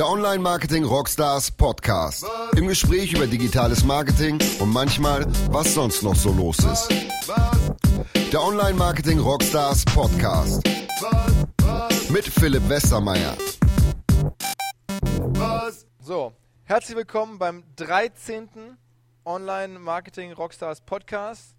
Der Online-Marketing-Rockstars-Podcast. Im Gespräch über digitales Marketing und manchmal, was sonst noch so los ist. Der Online-Marketing-Rockstars-Podcast. Mit Philipp Westermeier. So, herzlich willkommen beim 13. Online-Marketing-Rockstars-Podcast.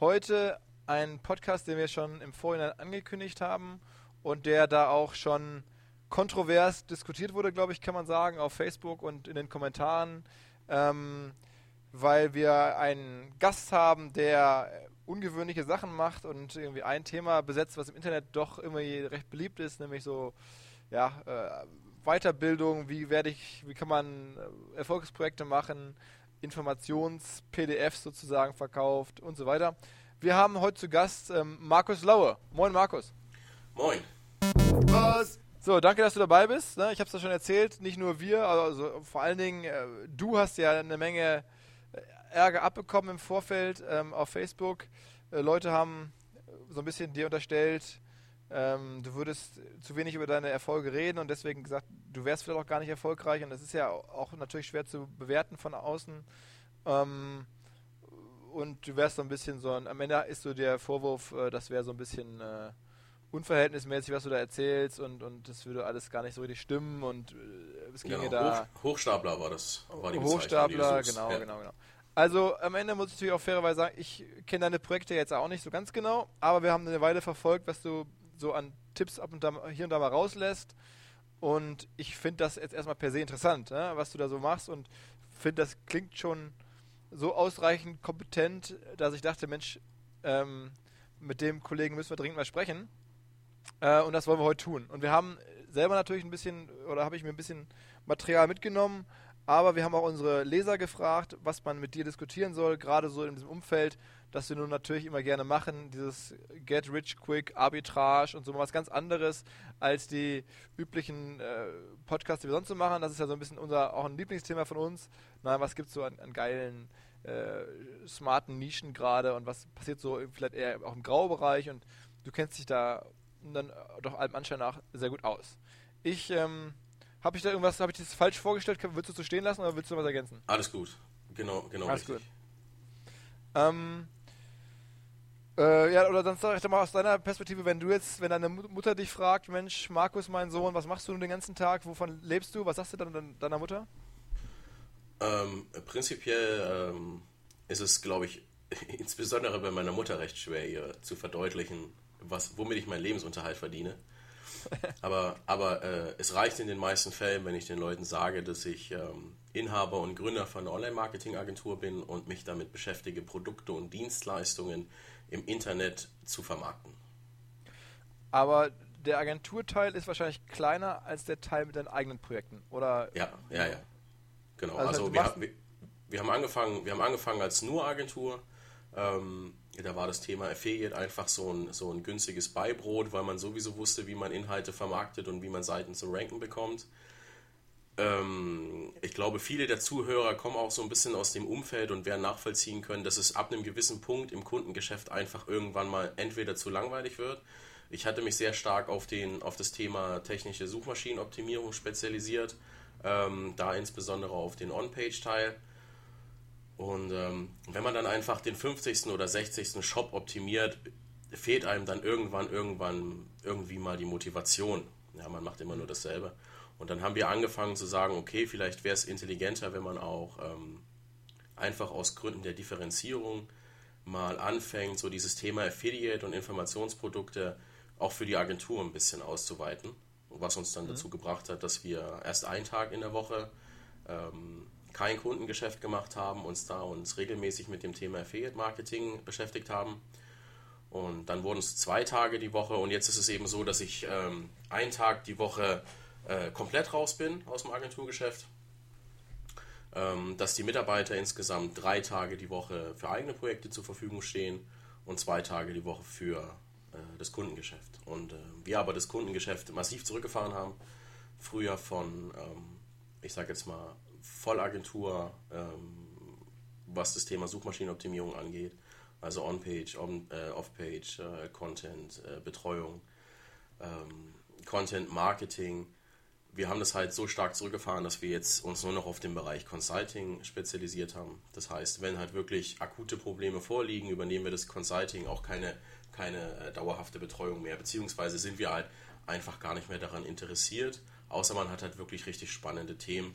Heute ein Podcast, den wir schon im Vorhinein angekündigt haben und der da auch schon kontrovers diskutiert wurde, glaube ich, kann man sagen, auf Facebook und in den Kommentaren, weil wir einen Gast haben, der ungewöhnliche Sachen macht und irgendwie ein Thema besetzt, was im Internet doch immer recht beliebt ist, nämlich so Weiterbildung, wie kann man Erfolgsprojekte machen, Informations-PDFs sozusagen verkauft und so weiter. Wir haben heute zu Gast Markus Lauer. Moin Markus. Moin. Was? So, danke, dass du dabei bist. Ich habe es ja schon erzählt, nicht nur wir, also vor allen Dingen du hast ja eine Menge Ärger abbekommen im Vorfeld auf Facebook. Leute haben so ein bisschen dir unterstellt, du würdest zu wenig über deine Erfolge reden und deswegen gesagt, du wärst vielleicht auch gar nicht erfolgreich und das ist ja auch natürlich schwer zu bewerten von außen. Und du wärst so ein bisschen so, am Ende ist so der Vorwurf, das wäre so ein bisschen unverhältnismäßig, was du da erzählst und das würde alles gar nicht so richtig stimmen und es ging ja da... Hochstapler war das, war die Bezeichnung. Hochstapler, genau. Also am Ende muss ich natürlich auch fairerweise sagen, ich kenne deine Projekte jetzt auch nicht so ganz genau, aber wir haben eine Weile verfolgt, was du so an Tipps ab und da, hier und da mal rauslässt und ich finde das jetzt erstmal per se interessant, ne, was du da so machst und finde, das klingt schon so ausreichend kompetent, dass ich dachte, Mensch, mit dem Kollegen müssen wir dringend mal sprechen. Und das wollen wir heute tun. Und wir haben selber natürlich ein bisschen, oder habe ich mir ein bisschen Material mitgenommen, aber wir haben auch unsere Leser gefragt, was man mit dir diskutieren soll, gerade so in diesem Umfeld, das wir nun natürlich immer gerne machen, dieses Get-Rich-Quick-Arbitrage und so was ganz anderes als die üblichen Podcasts, die wir sonst so machen. Das ist ja so ein bisschen auch ein Lieblingsthema von uns. Nein, was gibt es so an geilen, smarten Nischen gerade und was passiert so vielleicht eher auch im Graubereich und du kennst dich da dann doch allem Anschein nach sehr gut aus. Habe ich das falsch vorgestellt? Willst du es so stehen lassen oder willst du noch was ergänzen? Alles gut. Genau. Alles richtig. Gut. Oder dann sag ich doch mal aus deiner Perspektive, wenn deine Mutter dich fragt, Mensch, Markus, mein Sohn, was machst du den ganzen Tag? Wovon lebst du? Was sagst du dann deiner Mutter? Prinzipiell ist es, glaube ich, insbesondere bei meiner Mutter recht schwer, ihr zu verdeutlichen, womit ich meinen Lebensunterhalt verdiene. Aber es reicht in den meisten Fällen, wenn ich den Leuten sage, dass ich Inhaber und Gründer von einer Online-Marketing-Agentur bin und mich damit beschäftige, Produkte und Dienstleistungen im Internet zu vermarkten. Aber der Agenturteil ist wahrscheinlich kleiner als der Teil mit deinen eigenen Projekten, oder? Ja. Genau. Also wir haben angefangen als nur Agentur. Da war das Thema Affiliate einfach so ein günstiges Beibrot, weil man sowieso wusste, wie man Inhalte vermarktet und wie man Seiten zum Ranken bekommt. Ich glaube, viele der Zuhörer kommen auch so ein bisschen aus dem Umfeld und werden nachvollziehen können, dass es ab einem gewissen Punkt im Kundengeschäft einfach irgendwann mal entweder zu langweilig wird. Ich hatte mich sehr stark auf das Thema technische Suchmaschinenoptimierung spezialisiert, da insbesondere auf den On-Page-Teil. Und wenn man dann einfach den 50. oder 60. Shop optimiert, fehlt einem dann irgendwann irgendwie mal die Motivation. Ja, man macht immer nur dasselbe. Und dann haben wir angefangen zu sagen, okay, vielleicht wäre es intelligenter, wenn man auch einfach aus Gründen der Differenzierung mal anfängt, so dieses Thema Affiliate und Informationsprodukte auch für die Agentur ein bisschen auszuweiten. Was uns dann dazu gebracht hat, dass wir erst einen Tag in der Woche kein Kundengeschäft gemacht haben, uns regelmäßig mit dem Thema Affiliate Marketing beschäftigt haben und dann wurden es 2 Tage die Woche und jetzt ist es eben so, dass ich einen Tag die Woche komplett raus bin aus dem Agenturgeschäft, dass die Mitarbeiter insgesamt 3 Tage die Woche für eigene Projekte zur Verfügung stehen und 2 Tage die Woche für das Kundengeschäft und wir aber das Kundengeschäft massiv zurückgefahren haben, früher von, ich sage jetzt mal, Vollagentur, was das Thema Suchmaschinenoptimierung angeht, also On-Page, Off-Page, Content, Betreuung, Content-Marketing wir haben das halt so stark zurückgefahren, dass wir jetzt uns nur noch auf den Bereich Consulting spezialisiert haben. Das heißt, wenn halt wirklich akute Probleme vorliegen, übernehmen wir das Consulting, auch keine dauerhafte Betreuung mehr, beziehungsweise sind wir halt einfach gar nicht mehr daran interessiert, außer man hat halt wirklich richtig spannende Themen,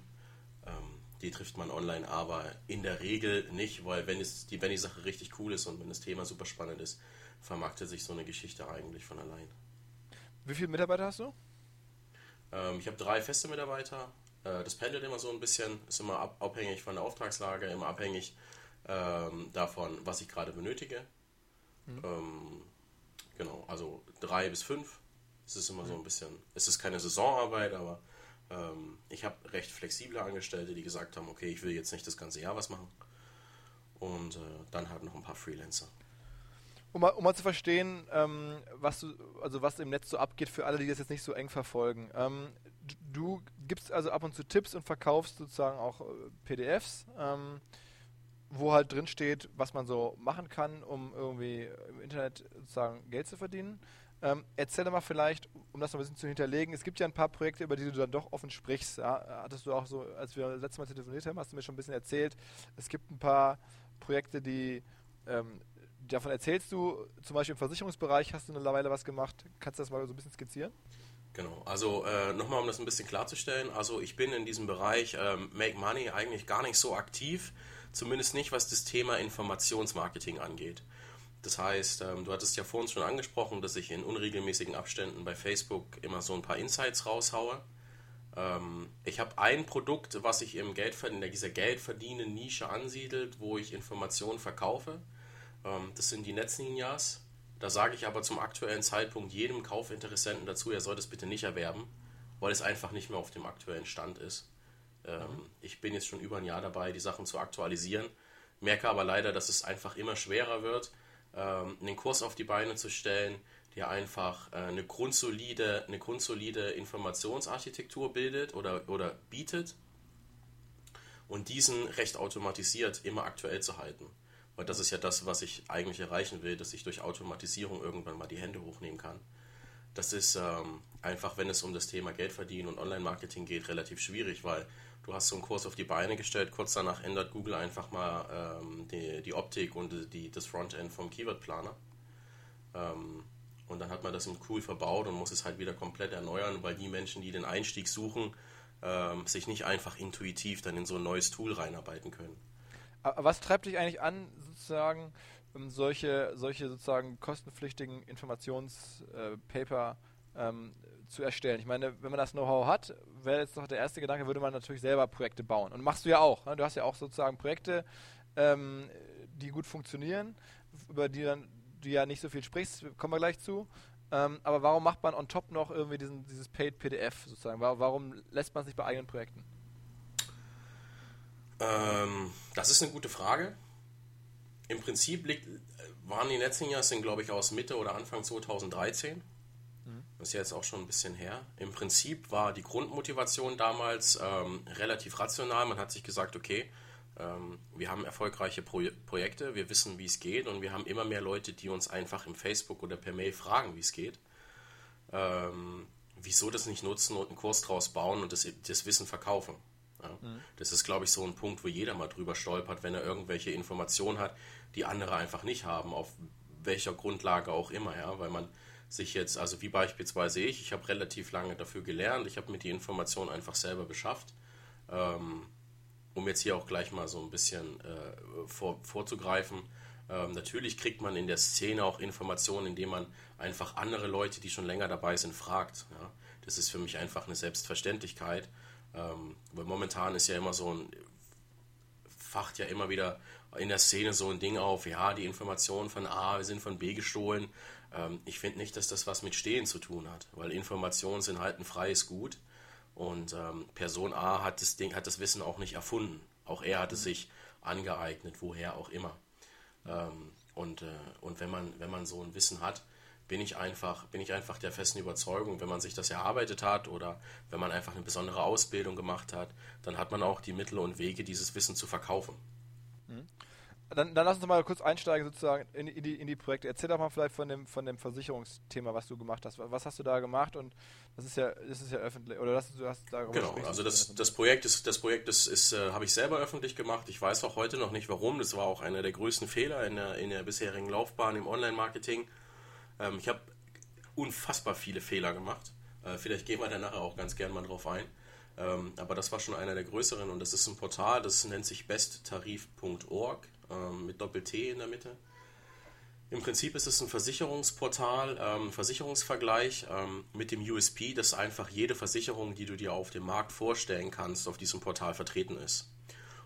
die trifft man online, aber in der Regel nicht, weil wenn die Sache richtig cool ist und wenn das Thema super spannend ist, vermarktet sich so eine Geschichte eigentlich von allein. Wie viele Mitarbeiter hast du? Ich habe 3 feste Mitarbeiter. Das pendelt immer so ein bisschen, ist immer abhängig von der Auftragslage, immer abhängig davon, was ich gerade benötige. Mhm. Genau, also 3 bis 5. Es ist immer so ein bisschen, es ist keine Saisonarbeit, aber ich habe recht flexible Angestellte, die gesagt haben, okay, ich will jetzt nicht das ganze Jahr was machen. Und dann halt noch ein paar Freelancer. Um mal zu verstehen, was im Netz so abgeht, für alle, die das jetzt nicht so eng verfolgen. Du gibst also ab und zu Tipps und verkaufst sozusagen auch PDFs, wo halt drin steht, was man so machen kann, um irgendwie im Internet sozusagen Geld zu verdienen. Erzähl mal vielleicht, um das noch ein bisschen zu hinterlegen, es gibt ja ein paar Projekte, über die du dann doch offen sprichst. Ja? Hattest du auch so, als wir letztes Mal telefoniert haben, hast du mir schon ein bisschen erzählt, es gibt ein paar Projekte, die... davon erzählst du, zum Beispiel im Versicherungsbereich hast du mittlerweile was gemacht. Kannst du das mal so ein bisschen skizzieren? Genau, also nochmal, um das ein bisschen klarzustellen, also ich bin in diesem Bereich Make Money eigentlich gar nicht so aktiv, zumindest nicht, was das Thema Informationsmarketing angeht. Das heißt, du hattest ja vorhin schon angesprochen, dass ich in unregelmäßigen Abständen bei Facebook immer so ein paar Insights raushaue. Ich habe ein Produkt, was ich in dieser Geldverdienen-Nische ansiedelt, wo ich Informationen verkaufe. Das sind die Netzlinias. Da sage ich aber zum aktuellen Zeitpunkt jedem Kaufinteressenten dazu, er soll das bitte nicht erwerben, weil es einfach nicht mehr auf dem aktuellen Stand ist. Ich bin jetzt schon über ein Jahr dabei, die Sachen zu aktualisieren, merke aber leider, dass es einfach immer schwerer wird, einen Kurs auf die Beine zu stellen, der einfach eine grundsolide Informationsarchitektur bildet oder bietet und diesen recht automatisiert immer aktuell zu halten. Weil das ist ja das, was ich eigentlich erreichen will, dass ich durch Automatisierung irgendwann mal die Hände hochnehmen kann. Das ist einfach, wenn es um das Thema Geldverdienen und Online-Marketing geht, relativ schwierig, weil du hast so einen Kurs auf die Beine gestellt, kurz danach ändert Google einfach mal die Optik und das Frontend vom Keyword-Planer. Und dann hat man das cool verbaut und muss es halt wieder komplett erneuern, weil die Menschen, die den Einstieg suchen, sich nicht einfach intuitiv dann in so ein neues Tool reinarbeiten können. Aber was treibt dich eigentlich an, sozusagen solche sozusagen kostenpflichtigen Informationspaper zu erstellen? Ich meine, wenn man das Know-how hat, wäre jetzt doch der erste Gedanke, würde man natürlich selber Projekte bauen. Und machst du ja auch. Ne? Du hast ja auch sozusagen Projekte, die gut funktionieren, über die du ja nicht so viel sprichst, kommen wir gleich zu. Aber warum macht man on top noch irgendwie dieses Paid PDF sozusagen? Warum lässt man es nicht bei eigenen Projekten? Das ist eine gute Frage. Im Prinzip waren die Netzlinias, glaube ich, aus Mitte oder Anfang 2013. Das ist ja jetzt auch schon ein bisschen her. Im Prinzip war die Grundmotivation damals relativ rational. Man hat sich gesagt, okay, wir haben erfolgreiche Projekte, wir wissen, wie es geht und wir haben immer mehr Leute, die uns einfach im Facebook oder per Mail fragen, wie es geht. Wieso das nicht nutzen und einen Kurs draus bauen und das Wissen verkaufen? Ja. Das ist, glaube ich, so ein Punkt, wo jeder mal drüber stolpert, wenn er irgendwelche Informationen hat, die andere einfach nicht haben, auf welcher Grundlage auch immer, ja, weil man sich jetzt, also wie beispielsweise ich habe relativ lange dafür gelernt, ich habe mir die Informationen einfach selber beschafft, um jetzt hier auch gleich mal so ein bisschen vorzugreifen. Natürlich kriegt man in der Szene auch Informationen, indem man einfach andere Leute, die schon länger dabei sind, fragt. Ja. Das ist für mich einfach eine Selbstverständlichkeit. Weil momentan ist ja immer facht ja immer wieder in der Szene so ein Ding auf, ja, die Informationen von A sind von B gestohlen. Ich finde nicht, dass das was mit Stehlen zu tun hat, weil Informationen sind halt ein freies Gut und Person A hat das Wissen auch nicht erfunden. Auch er hat es sich angeeignet, woher auch immer. Und wenn man so ein Wissen hat, bin ich einfach der festen Überzeugung, wenn man sich das erarbeitet hat oder wenn man einfach eine besondere Ausbildung gemacht hat, dann hat man auch die Mittel und Wege, dieses Wissen zu verkaufen. Dann lass uns mal kurz einsteigen sozusagen in die Projekte. Erzähl doch mal vielleicht von dem Versicherungsthema, was du gemacht hast. Was hast du da gemacht? Und das ist ja öffentlich, oder du hast darüber gesprochen. Genau, also das Projekt habe ich selber öffentlich gemacht. Ich weiß auch heute noch nicht warum. Das war auch einer der größten Fehler in der bisherigen Laufbahn im Online-Marketing. Ich habe unfassbar viele Fehler gemacht. Vielleicht gehen wir da nachher auch ganz gern mal drauf ein. Aber das war schon einer der größeren, und das ist ein Portal, das nennt sich besttarif.org mit Doppel-T in der Mitte. Im Prinzip ist es ein Versicherungsportal, Versicherungsvergleich mit dem USP, dass einfach jede Versicherung, die du dir auf dem Markt vorstellen kannst, auf diesem Portal vertreten ist.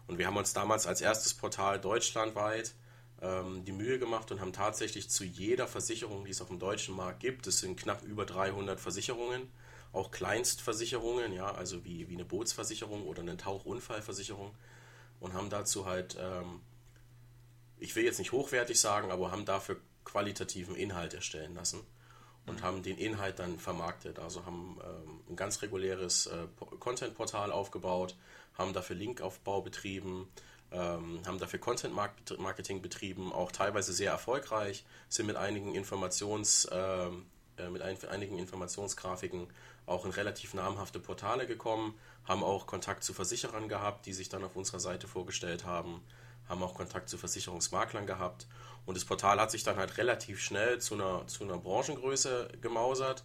Und wir haben uns damals als erstes Portal deutschlandweit die Mühe gemacht und haben tatsächlich zu jeder Versicherung, die es auf dem deutschen Markt gibt, es sind knapp über 300 Versicherungen, auch Kleinstversicherungen, ja, also wie eine Bootsversicherung oder eine Tauchunfallversicherung, und haben dazu halt, ich will jetzt nicht hochwertig sagen, aber haben dafür qualitativen Inhalt erstellen lassen und haben den Inhalt dann vermarktet. Also haben ein ganz reguläres Content-Portal aufgebaut, haben dafür Linkaufbau betrieben, haben dafür Content-Marketing betrieben, auch teilweise sehr erfolgreich, sind mit einigen Informationsgrafiken auch in relativ namhafte Portale gekommen, haben auch Kontakt zu Versicherern gehabt, die sich dann auf unserer Seite vorgestellt haben, haben auch Kontakt zu Versicherungsmaklern gehabt, und das Portal hat sich dann halt relativ schnell zu einer Branchengröße gemausert,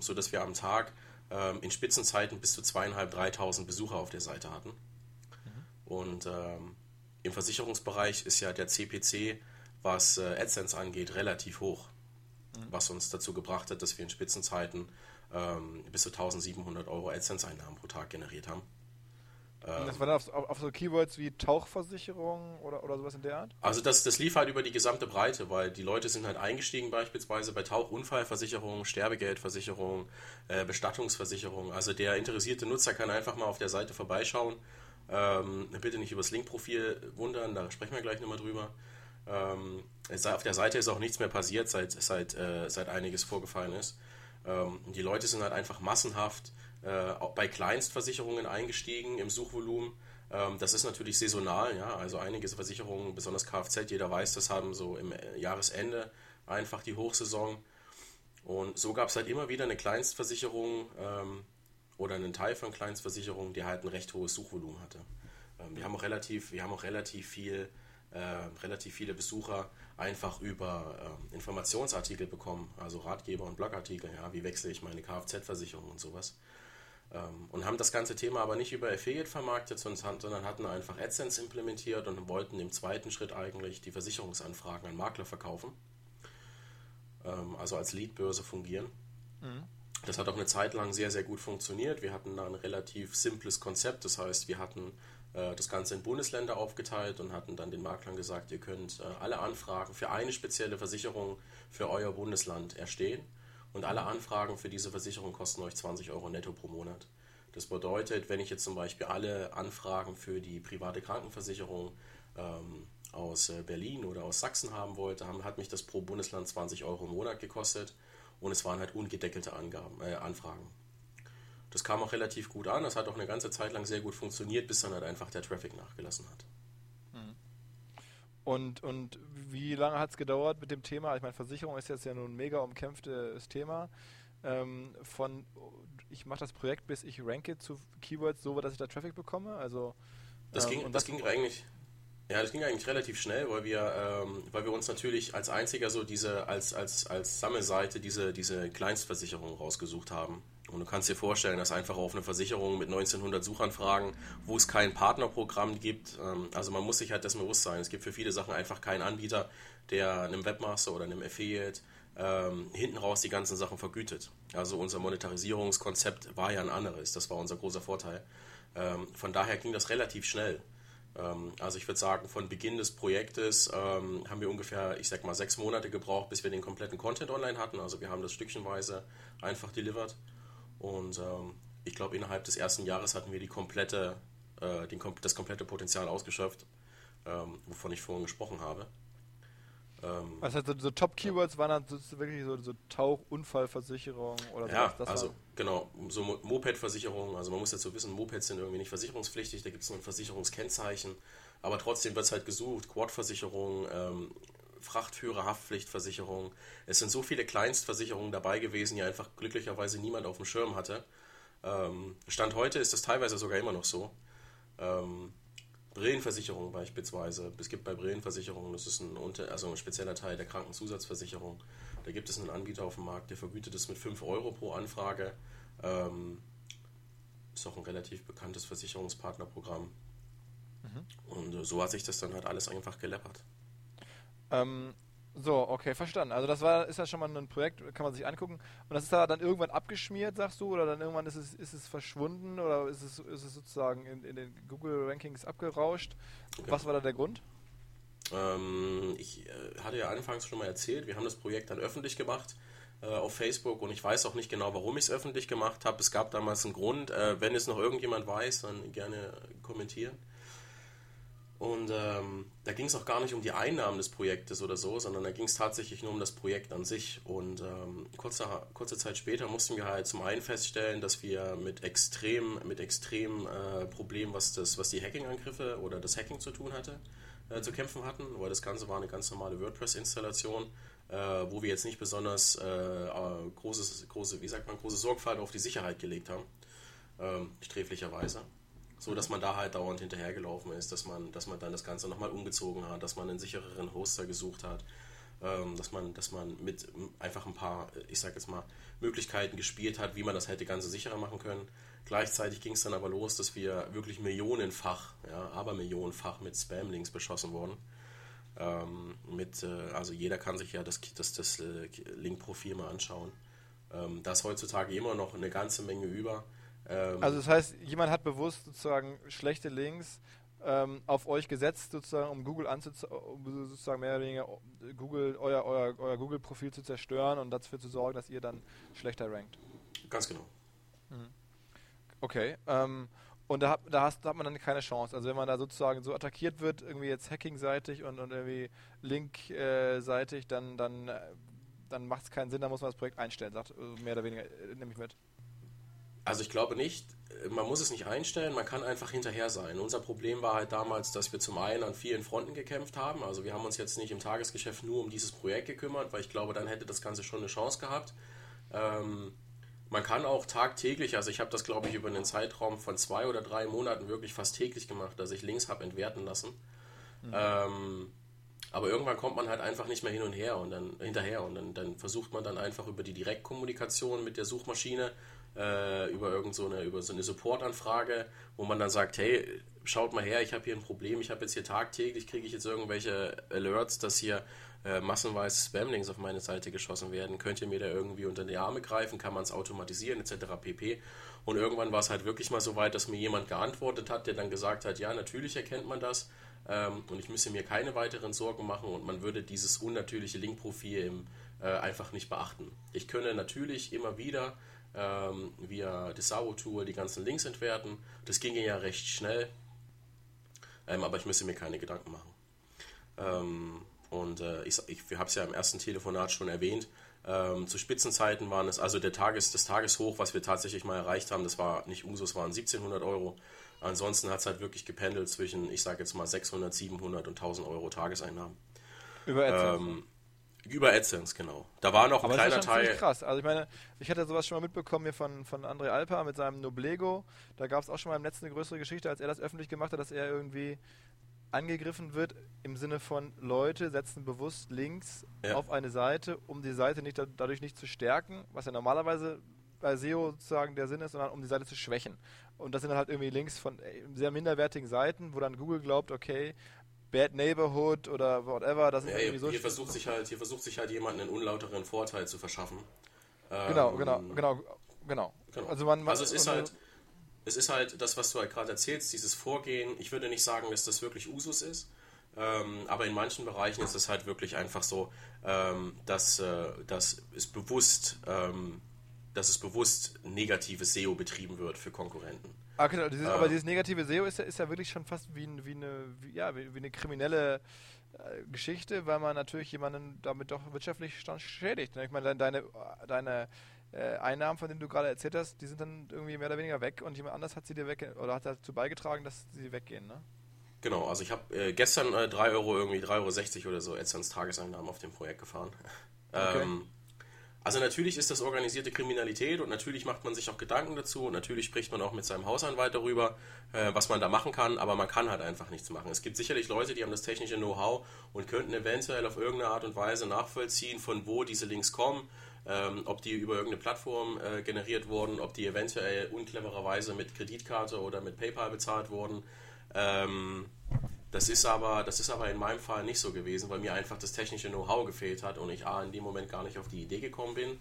sodass wir am Tag in Spitzenzeiten bis zu 2.500-3.000 Besucher auf der Seite hatten. Und im Versicherungsbereich ist ja der CPC, was AdSense angeht, relativ hoch, was uns dazu gebracht hat, dass wir in Spitzenzeiten bis zu 1.700 € AdSense-Einnahmen pro Tag generiert haben. Das war dann auf so Keywords wie Tauchversicherung oder sowas in der Art? Also das lief halt über die gesamte Breite, weil die Leute sind halt eingestiegen beispielsweise bei Tauchunfallversicherung, Sterbegeldversicherung, Bestattungsversicherung. Also der interessierte Nutzer kann einfach mal auf der Seite vorbeischauen. Bitte nicht über das Link-Profil wundern, da sprechen wir gleich nochmal drüber. Auf der Seite ist auch nichts mehr passiert, seit einiges vorgefallen ist. Die Leute sind halt einfach massenhaft auch bei Kleinstversicherungen eingestiegen im Suchvolumen. Das ist natürlich saisonal, ja? Also einige Versicherungen, besonders Kfz, jeder weiß, das haben so im Jahresende einfach die Hochsaison. Und so gab es halt immer wieder eine Kleinstversicherung oder einen Teil von Kleinstversicherungen, die halt ein recht hohes Suchvolumen hatte. Wir haben auch relativ viele Besucher einfach über Informationsartikel bekommen, also Ratgeber und Blogartikel, ja, wie wechsle ich meine Kfz-Versicherung und sowas. Und haben das ganze Thema aber nicht über Affiliate vermarktet, sondern hatten einfach AdSense implementiert und wollten im zweiten Schritt eigentlich die Versicherungsanfragen an Makler verkaufen, also als Leadbörse fungieren. Mhm. Das hat auch eine Zeit lang sehr, sehr gut funktioniert. Wir hatten da ein relativ simples Konzept, das heißt, wir hatten das Ganze in Bundesländer aufgeteilt und hatten dann den Maklern gesagt, ihr könnt alle Anfragen für eine spezielle Versicherung für euer Bundesland erstehen, und alle Anfragen für diese Versicherung kosten euch 20 € netto pro Monat. Das bedeutet, wenn ich jetzt zum Beispiel alle Anfragen für die private Krankenversicherung aus Berlin oder aus Sachsen haben wollte, hat mich das pro Bundesland 20 € im Monat gekostet, und es waren halt ungedeckelte Anfragen. Das kam auch relativ gut an, das hat auch eine ganze Zeit lang sehr gut funktioniert, bis dann halt einfach der Traffic nachgelassen hat. Und wie lange hat es gedauert mit dem Thema? Ich meine, Versicherung ist jetzt ja nun ein mega umkämpftes Thema. Von ich mache das Projekt, bis ich ranke zu Keywords so, dass ich da Traffic bekomme? Also, das ging eigentlich relativ schnell, weil wir uns natürlich als einziger so als Sammelseite diese Kleinstversicherung rausgesucht haben. Und du kannst dir vorstellen, dass einfach auf eine Versicherung mit 1900 Suchanfragen, wo es kein Partnerprogramm gibt, also man muss sich halt dessen bewusst sein, es gibt für viele Sachen einfach keinen Anbieter, der einem Webmaster oder einem Affiliate hinten raus die ganzen Sachen vergütet. Also unser Monetarisierungskonzept war ja ein anderes, das war unser großer Vorteil. Von daher ging das relativ schnell. Also ich würde sagen, von Beginn des Projektes haben wir ungefähr, 6 Monate gebraucht, bis wir den kompletten Content online hatten. Also wir haben das stückchenweise einfach delivered. Und ich glaube, innerhalb des ersten Jahres hatten wir das komplette Potenzial ausgeschöpft, wovon ich vorhin gesprochen habe. Das heißt, so Top-Keywords waren dann so, wirklich so Tauchunfallversicherung oder so. Ja, das also genau, so Moped-Versicherung, also man muss jetzt so wissen, Mopeds sind irgendwie nicht versicherungspflichtig, da gibt es nur ein Versicherungskennzeichen, aber trotzdem wird es halt gesucht, Quad-Versicherung, Frachtführer, Haftpflichtversicherung, es sind so viele Kleinstversicherungen dabei gewesen, die einfach glücklicherweise niemand auf dem Schirm hatte. Stand heute ist das teilweise sogar immer noch so. Brillenversicherung beispielsweise. Es gibt bei Brillenversicherungen, das ist ein spezieller Teil der Krankenzusatzversicherung, da gibt es einen Anbieter auf dem Markt, der vergütet es mit 5 Euro pro Anfrage. Ist auch ein relativ bekanntes Versicherungspartnerprogramm. Mhm. Und so hat sich das dann halt alles einfach geleppert. So, okay, verstanden. Also ist ja schon mal ein Projekt, kann man sich angucken. Und das ist da dann irgendwann abgeschmiert, sagst du? Oder dann irgendwann ist es verschwunden? Oder ist es sozusagen in den Google-Rankings abgerauscht? Okay. Was war da der Grund? Ich hatte ja anfangs schon mal erzählt, wir haben das Projekt dann öffentlich gemacht auf Facebook. Und ich weiß auch nicht genau, warum ich es öffentlich gemacht habe. Es gab damals einen Grund. Wenn es noch irgendjemand weiß, dann gerne kommentieren. Und da ging es auch gar nicht um die Einnahmen des Projektes oder so, sondern da ging es tatsächlich nur um das Projekt an sich. Und kurze Zeit später mussten wir halt zum einen feststellen, dass wir mit extremen Problemen, was die Hacking-Angriffe oder das Hacking zu tun hatte, zu kämpfen hatten, weil das Ganze war eine ganz normale WordPress-Installation, wo wir jetzt nicht besonders große Sorgfalt auf die Sicherheit gelegt haben, sträflicherweise. So, dass man da halt dauernd hinterhergelaufen ist, dass man dann das Ganze nochmal umgezogen hat, dass man einen sichereren Hoster gesucht hat, dass man mit einfach ein paar, ich sag jetzt mal, Möglichkeiten gespielt hat, wie man das hätte Ganze sicherer machen können. Gleichzeitig ging es dann aber los, dass wir wirklich millionenfach, abermillionenfach mit Spam-Links beschossen wurden. Also jeder kann sich ja das Link-Profil mal anschauen. Da ist heutzutage immer noch eine ganze Menge über. Also das heißt, jemand hat bewusst sozusagen schlechte Links auf euch gesetzt, sozusagen, um Google um sozusagen mehr oder weniger Google, euer Google-Profil zu zerstören und dafür zu sorgen, dass ihr dann schlechter rankt. Ganz genau. Mhm. Okay. Und da hat man dann keine Chance. Also wenn man da sozusagen so attackiert wird, irgendwie jetzt hacking-seitig und irgendwie link-seitig, dann macht es keinen Sinn, dann muss man das Projekt einstellen, sagt mehr oder weniger, nehme ich mit. Also ich glaube nicht, man muss es nicht einstellen, man kann einfach hinterher sein. Unser Problem war halt damals, dass wir zum einen an vielen Fronten gekämpft haben, also wir haben uns jetzt nicht im Tagesgeschäft nur um dieses Projekt gekümmert, weil ich glaube, dann hätte das Ganze schon eine Chance gehabt. Man kann auch tagtäglich, also ich habe das glaube ich über einen Zeitraum von 2 oder 3 Monaten wirklich fast täglich gemacht, dass ich Links habe entwerten lassen. Mhm. Aber irgendwann kommt man halt einfach nicht mehr hinterher und dann versucht man dann einfach über die Direktkommunikation mit der Suchmaschine, über so eine Supportanfrage, wo man dann sagt, hey, schaut mal her, ich habe hier ein Problem, ich habe jetzt hier tagtäglich, kriege ich jetzt irgendwelche Alerts, dass hier massenweise Spamlinks auf meine Seite geschossen werden, könnt ihr mir da irgendwie unter die Arme greifen, kann man es automatisieren, etc. pp. Und irgendwann war es halt wirklich mal so weit, dass mir jemand geantwortet hat, der dann gesagt hat, ja, natürlich erkennt man das, und ich müsse mir keine weiteren Sorgen machen und man würde dieses unnatürliche Linkprofil einfach nicht beachten. Ich könne natürlich immer wieder via Desao-Tool die ganzen Links entwerten. Das ging ja recht schnell, aber ich müsste mir keine Gedanken machen. Wir haben es ja im ersten Telefonat schon erwähnt, zu Spitzenzeiten waren es, also das Tageshoch, was wir tatsächlich mal erreicht haben, das war nicht Usus, waren 1700 Euro. Ansonsten hat es halt wirklich gependelt zwischen, ich sage jetzt mal 600, 700 und 1000 Euro Tageseinnahmen. Über AdSense. Über AdSense, genau. Da war noch ein kleiner Teil. Das ist schon ziemlich krass. Also ich meine, ich hatte sowas schon mal mitbekommen hier von André Alper mit seinem Noblego. Da gab es auch schon mal im Netz eine größere Geschichte, als er das öffentlich gemacht hat, dass er irgendwie angegriffen wird im Sinne von Leute setzen bewusst Links auf eine Seite, um die Seite dadurch nicht zu stärken, was ja normalerweise bei SEO sozusagen der Sinn ist, sondern um die Seite zu schwächen. Und das sind dann halt irgendwie Links von sehr minderwertigen Seiten, wo dann Google glaubt, okay, Bad Neighborhood oder whatever. Das ist irgendwie so. Hier versucht sich halt jemand einen unlauteren Vorteil zu verschaffen. Genau. Es ist halt das, was du halt gerade erzählst, dieses Vorgehen. Ich würde nicht sagen, dass das wirklich Usus ist, aber in manchen Bereichen ist es halt wirklich einfach so, dass es bewusst dass es bewusst negatives SEO betrieben wird für Konkurrenten. Ah, genau. Aber dieses negative SEO ist ja wirklich schon fast wie eine kriminelle Geschichte, weil man natürlich jemanden damit doch wirtschaftlich schädigt. Ich meine, deine Einnahmen, von denen du gerade erzählt hast, die sind dann irgendwie mehr oder weniger weg und jemand anders hat sie dir weg oder hat dazu beigetragen, dass sie weggehen, ne? Genau, also ich habe gestern 3,60 € oder so AdSense Tageseinnahmen auf dem Projekt gefahren. Okay. Also natürlich ist das organisierte Kriminalität und natürlich macht man sich auch Gedanken dazu und natürlich spricht man auch mit seinem Hausanwalt darüber, was man da machen kann, aber man kann halt einfach nichts machen. Es gibt sicherlich Leute, die haben das technische Know-how und könnten eventuell auf irgendeine Art und Weise nachvollziehen, von wo diese Links kommen, ob die über irgendeine Plattform generiert wurden, ob die eventuell unclevererweise mit Kreditkarte oder mit PayPal bezahlt wurden. Das ist aber in meinem Fall nicht so gewesen, weil mir einfach das technische Know-how gefehlt hat und ich A, in dem Moment gar nicht auf die Idee gekommen bin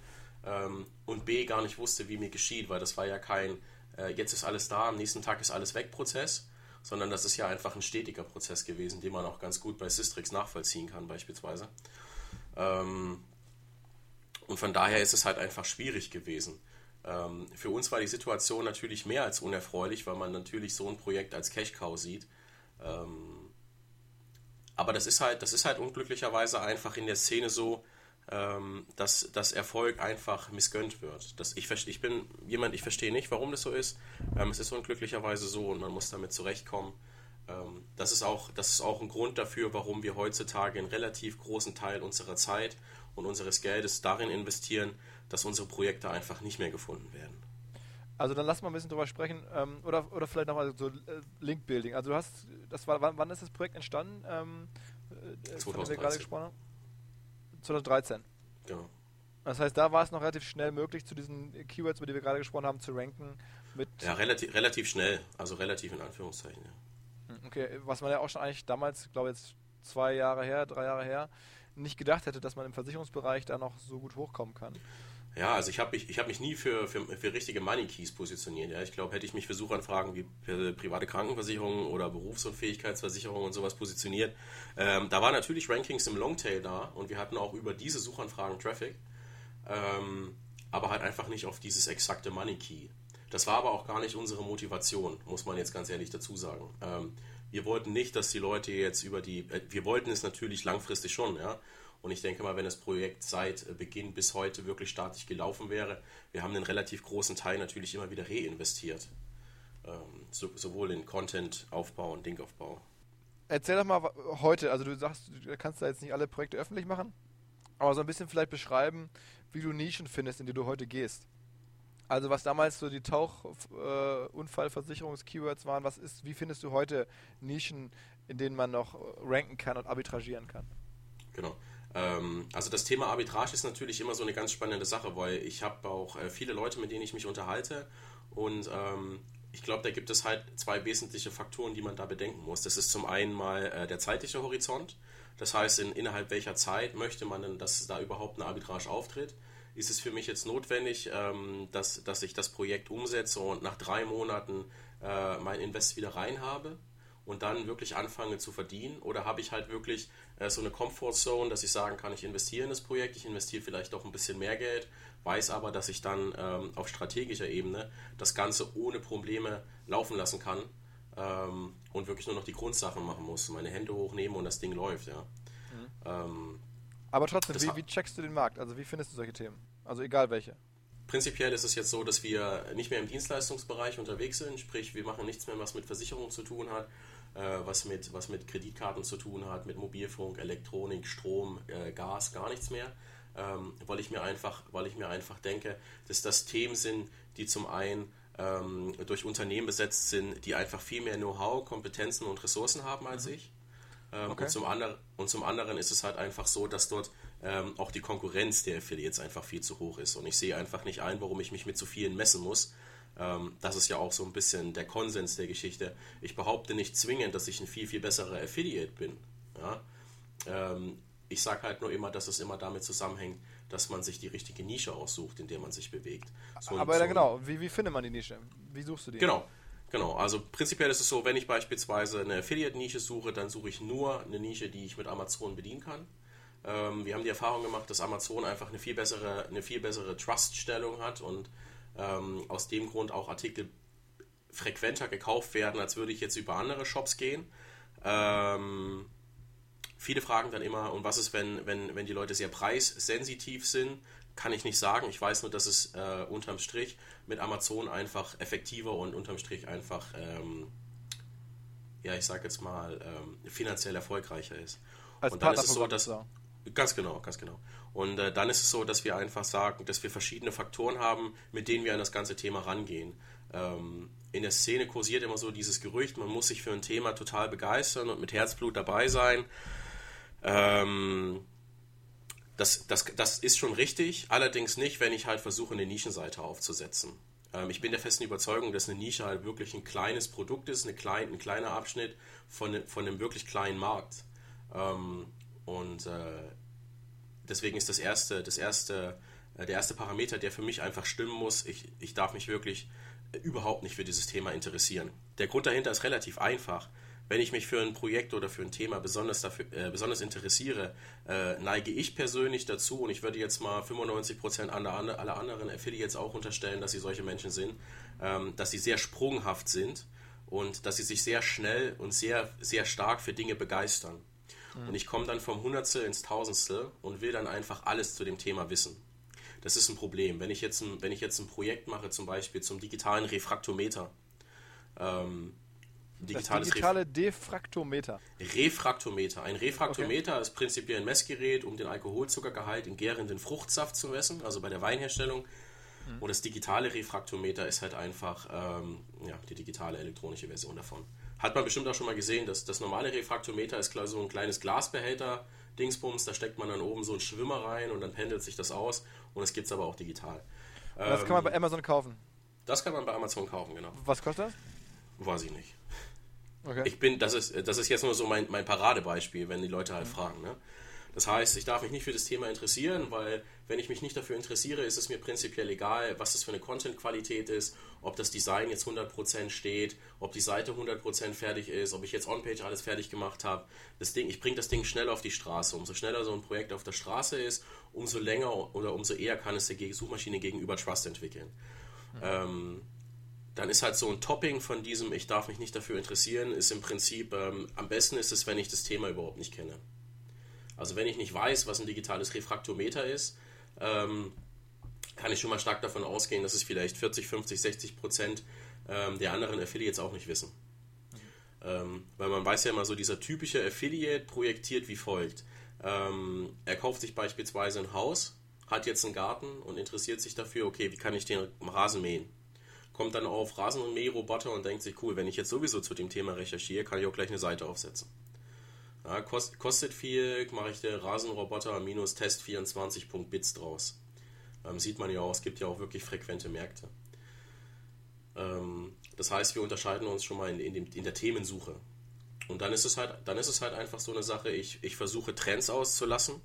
und B, gar nicht wusste, wie mir geschieht, weil das war ja kein jetzt ist alles da, am nächsten Tag ist alles weg Prozess, sondern das ist ja einfach ein stetiger Prozess gewesen, den man auch ganz gut bei Sistrix nachvollziehen kann beispielsweise. Und von daher ist es halt einfach schwierig gewesen. Für uns war die Situation natürlich mehr als unerfreulich, weil man natürlich so ein Projekt als Cash-Cow sieht. Aber das ist halt unglücklicherweise einfach in der Szene so, dass Erfolg einfach missgönnt wird. Ich bin jemand, ich verstehe nicht, warum das so ist. Es ist unglücklicherweise so und man muss damit zurechtkommen. Das ist auch ein Grund dafür, warum wir heutzutage einen relativ großen Teil unserer Zeit und unseres Geldes darin investieren, dass unsere Projekte einfach nicht mehr gefunden werden. Also dann lass mal ein bisschen drüber sprechen, oder vielleicht nochmal so Link-Building. Also wann ist das Projekt entstanden? 2013. Gerade gesprochen haben? 2013. Genau. Das heißt, da war es noch relativ schnell möglich, zu diesen Keywords, über die wir gerade gesprochen haben, zu ranken mit... Ja, relativ schnell, also relativ in Anführungszeichen, ja. Okay, was man ja auch schon eigentlich damals, ich glaube jetzt 3 Jahre her, nicht gedacht hätte, dass man im Versicherungsbereich da noch so gut hochkommen kann. Ja, also ich habe mich nie für richtige Money Keys positioniert. Ja. Ich glaube, hätte ich mich für Suchanfragen wie private Krankenversicherungen oder Berufsunfähigkeitsversicherungen und sowas positioniert, da waren natürlich Rankings im Longtail da und wir hatten auch über diese Suchanfragen Traffic, aber halt einfach nicht auf dieses exakte Money Key. Das war aber auch gar nicht unsere Motivation, muss man jetzt ganz ehrlich dazu sagen. Wir wollten nicht, dass die Leute jetzt wir wollten es natürlich langfristig schon, ja. Und ich denke mal, wenn das Projekt seit Beginn bis heute wirklich statisch gelaufen wäre, wir haben einen relativ großen Teil natürlich immer wieder reinvestiert. Sowohl in Content-Aufbau und Linkaufbau. Erzähl doch mal heute, also du sagst, du kannst da jetzt nicht alle Projekte öffentlich machen, aber so ein bisschen vielleicht beschreiben, wie du Nischen findest, in die du heute gehst. Also was damals so die Tauchunfallversicherungs-Keywords waren, wie findest du heute Nischen, in denen man noch ranken kann und arbitragieren kann? Genau. Also das Thema Arbitrage ist natürlich immer so eine ganz spannende Sache, weil ich habe auch viele Leute, mit denen ich mich unterhalte und ich glaube, da gibt es halt 2 wesentliche Faktoren, die man da bedenken muss. Das ist zum einen mal der zeitliche Horizont, das heißt innerhalb welcher Zeit möchte man denn, dass da überhaupt eine Arbitrage auftritt. Ist es für mich jetzt notwendig, dass ich das Projekt umsetze und nach 3 Monaten mein Invest wieder rein habe? Und dann wirklich anfange zu verdienen? Oder habe ich halt wirklich so eine Comfort-Zone, dass ich sagen kann, ich investiere in das Projekt, ich investiere vielleicht auch ein bisschen mehr Geld, weiß aber, dass ich dann auf strategischer Ebene das Ganze ohne Probleme laufen lassen kann und wirklich nur noch die Grundsachen machen muss, meine Hände hochnehmen und das Ding läuft. Ja. Mhm. Aber trotzdem, wie checkst du den Markt? Also wie findest du solche Themen? Also egal welche. Prinzipiell ist es jetzt so, dass wir nicht mehr im Dienstleistungsbereich unterwegs sind, sprich wir machen nichts mehr, was mit Versicherung zu tun hat, was mit Kreditkarten zu tun hat, mit Mobilfunk, Elektronik, Strom, Gas, gar nichts mehr, weil ich mir einfach denke, dass das Themen sind, die zum einen durch Unternehmen besetzt sind, die einfach viel mehr Know-how, Kompetenzen und Ressourcen haben als ich. Okay. Und zum anderen ist es halt einfach so, dass dort auch die Konkurrenz der Affiliates einfach viel zu hoch ist. Und ich sehe einfach nicht ein, warum ich mich mit so vielen messen muss. Das ist ja auch so ein bisschen der Konsens der Geschichte. Ich behaupte nicht zwingend, dass ich ein viel, viel besserer Affiliate bin. Ja? Ich sage halt nur immer, dass es immer damit zusammenhängt, dass man sich die richtige Nische aussucht, in der man sich bewegt. Genau, wie findet man die Nische? Wie suchst du die? Genau, also prinzipiell ist es so, wenn ich beispielsweise eine Affiliate-Nische suche, dann suche ich nur eine Nische, die ich mit Amazon bedienen kann. Wir haben die Erfahrung gemacht, dass Amazon einfach eine viel bessere Trust-Stellung hat und aus dem Grund auch Artikel frequenter gekauft werden, als würde ich jetzt über andere Shops gehen. Viele fragen dann immer, und was ist, wenn die Leute sehr preissensitiv sind? Kann ich nicht sagen. Ich weiß nur, dass es unterm Strich mit Amazon einfach effektiver und unterm Strich einfach, finanziell erfolgreicher ist. Als und dann ist es so, dass ganz genau. Und dann ist es so, dass wir einfach sagen, dass wir verschiedene Faktoren haben, mit denen wir an das ganze Thema rangehen. In der Szene kursiert immer so dieses Gerücht, man muss sich für ein Thema total begeistern und mit Herzblut dabei sein. Das ist schon richtig, allerdings nicht, wenn ich halt versuche, eine Nischenseite aufzusetzen. Ich bin der festen Überzeugung, dass eine Nische halt wirklich ein kleines Produkt ist, ein kleiner Abschnitt von einem wirklich kleinen Markt. Deswegen ist der erste Parameter, der für mich einfach stimmen muss, ich darf mich wirklich überhaupt nicht für dieses Thema interessieren. Der Grund dahinter ist relativ einfach. Wenn ich mich für ein Projekt oder für ein Thema besonders interessiere, neige ich persönlich dazu, und ich würde jetzt mal 95% aller anderen Affiliates auch unterstellen, dass sie solche Menschen sind, dass sie sehr sprunghaft sind und dass sie sich sehr schnell und sehr, sehr stark für Dinge begeistern. Und ich komme dann vom Hundertstel ins Tausendstel und will dann einfach alles zu dem Thema wissen. Das ist ein Problem. Wenn ich jetzt ein Projekt mache, zum Beispiel zum digitalen Refraktometer. Defraktometer. Refraktometer. Ein Refraktometer ist prinzipiell ein Messgerät, um den Alkoholzuckergehalt in gärenden Fruchtsaft zu messen, also bei der Weinherstellung. Mhm. Und das digitale Refraktometer ist halt einfach die digitale elektronische Version davon. Hat man bestimmt auch schon mal gesehen, dass das normale Refraktometer ist so ein kleines Glasbehälter-Dingsbums, da steckt man dann oben so einen Schwimmer rein und dann pendelt sich das aus, und das gibt es aber auch digital. Das kann man bei Amazon kaufen? Das kann man bei Amazon kaufen, genau. Was kostet das? Weiß ich nicht. Okay. Das ist jetzt nur so mein Paradebeispiel, wenn die Leute halt fragen, ne? Das heißt, ich darf mich nicht für das Thema interessieren, weil wenn ich mich nicht dafür interessiere, ist es mir prinzipiell egal, was das für eine Content-Qualität ist, ob das Design jetzt 100% steht, ob die Seite 100% fertig ist, ob ich jetzt onpage alles fertig gemacht habe. Ich bringe das Ding schnell auf die Straße. Umso schneller so ein Projekt auf der Straße ist, umso länger oder umso eher kann es der Suchmaschine gegenüber Trust entwickeln. Mhm. Dann ist halt so ein Topping von diesem ich darf mich nicht dafür interessieren, ist im Prinzip, am besten ist es, wenn ich das Thema überhaupt nicht kenne. Also wenn ich nicht weiß, was ein digitales Refraktometer ist, kann ich schon mal stark davon ausgehen, dass es vielleicht 40%, 50%, 60% der anderen Affiliates auch nicht wissen. Weil man weiß ja immer so, dieser typische Affiliate projektiert wie folgt. Er kauft sich beispielsweise ein Haus, hat jetzt einen Garten und interessiert sich dafür, okay, wie kann ich den Rasen mähen? Kommt dann auf Rasenmäherroboter und denkt sich, cool, wenn ich jetzt sowieso zu dem Thema recherchiere, kann ich auch gleich eine Seite aufsetzen. Ja, kostet viel, mache ich der Rasenroboter minus test24.bits draus. Sieht man ja auch, es gibt ja auch wirklich frequente Märkte. Das heißt, wir unterscheiden uns schon mal in der Themensuche. Und dann ist es halt einfach so eine Sache, ich versuche Trends auszulassen.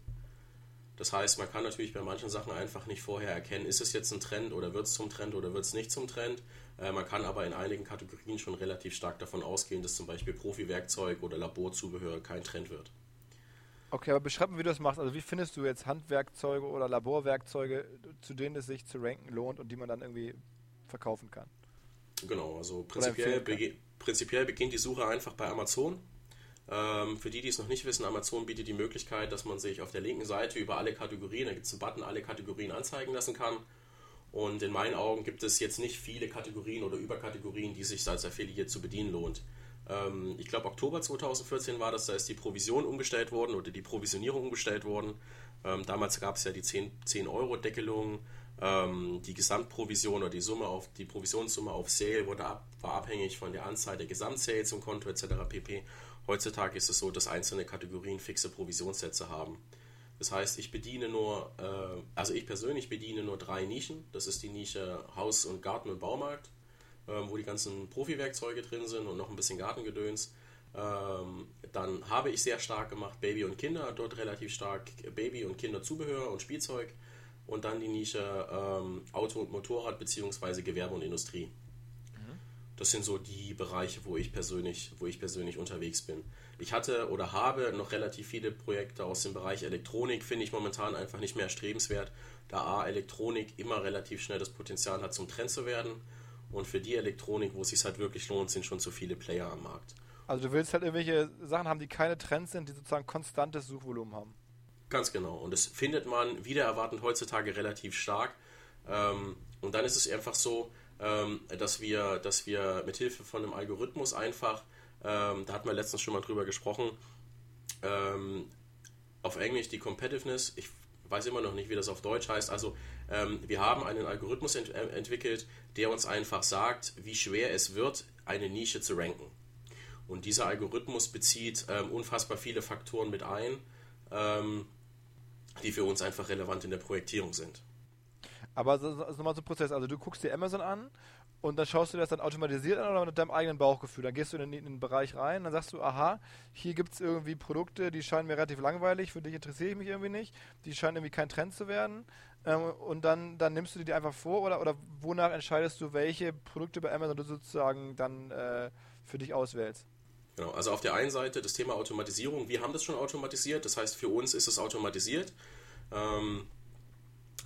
Das heißt, man kann natürlich bei manchen Sachen einfach nicht vorher erkennen, ist es jetzt ein Trend oder wird es zum Trend oder wird es nicht zum Trend. Man kann aber in einigen Kategorien schon relativ stark davon ausgehen, dass zum Beispiel Profi-Werkzeug oder Laborzubehör kein Trend wird. Okay, aber beschreib mir, wie du das machst. Also wie findest du jetzt Handwerkzeuge oder Laborwerkzeuge, zu denen es sich zu ranken lohnt und die man dann irgendwie verkaufen kann? Genau, also prinzipiell beginnt die Suche einfach bei Amazon. Für die es noch nicht wissen, Amazon bietet die Möglichkeit, dass man sich auf der linken Seite über alle Kategorien, da gibt es einen Button, alle Kategorien anzeigen lassen kann. Und in meinen Augen gibt es jetzt nicht viele Kategorien oder Überkategorien, die sich als Affiliate zu bedienen lohnt. Ich glaube, Oktober 2014 war das, da ist die Provision umgestellt worden oder die Provisionierung umgestellt worden. Damals gab es ja die 10-Euro-Deckelung. Die Gesamtprovision oder die Provisionssumme auf Sale war abhängig von der Anzahl der Gesamtsales im Konto etc. pp. Heutzutage ist es so, dass einzelne Kategorien fixe Provisionssätze haben. Das heißt, ich persönlich bediene nur 3 Nischen. Das ist die Nische Haus und Garten und Baumarkt, wo die ganzen Profi-Werkzeuge drin sind und noch ein bisschen Gartengedöns. Dann habe ich sehr stark gemacht Baby und Kinder, dort relativ stark Baby- und Kinderzubehör und Spielzeug. Und dann die Nische Auto und Motorrad bzw. Gewerbe und Industrie. Das sind so die Bereiche, wo ich persönlich unterwegs bin. Ich hatte oder habe noch relativ viele Projekte aus dem Bereich Elektronik, finde ich momentan einfach nicht mehr erstrebenswert, da Elektronik immer relativ schnell das Potenzial hat, zum Trend zu werden. Und für die Elektronik, wo es sich halt wirklich lohnt, sind schon zu viele Player am Markt. Also du willst halt irgendwelche Sachen haben, die keine Trends sind, die sozusagen konstantes Suchvolumen haben. Ganz genau. Und das findet man wieder erwartend heutzutage relativ stark. Und dann ist es einfach so, dass wir mit Hilfe von einem Algorithmus einfach, da hatten wir letztens schon mal drüber gesprochen, auf Englisch die Competitiveness, ich weiß immer noch nicht, wie das auf Deutsch heißt, also wir haben einen Algorithmus entwickelt, der uns einfach sagt, wie schwer es wird, eine Nische zu ranken. Und dieser Algorithmus bezieht unfassbar viele Faktoren mit ein, die für uns einfach relevant in der Projektierung sind. Aber das ist nochmal so ein Prozess, also du guckst dir Amazon an und dann schaust du dir das dann automatisiert an oder mit deinem eigenen Bauchgefühl? Dann gehst du in den Bereich rein, dann sagst du, aha, hier gibt es irgendwie Produkte, die scheinen mir relativ langweilig, für dich interessiere ich mich irgendwie nicht, die scheinen irgendwie kein Trend zu werden und dann nimmst du die einfach vor oder wonach entscheidest du, welche Produkte bei Amazon du sozusagen dann für dich auswählst? Genau, also auf der einen Seite das Thema Automatisierung, wir haben das schon automatisiert, das heißt für uns ist es automatisiert.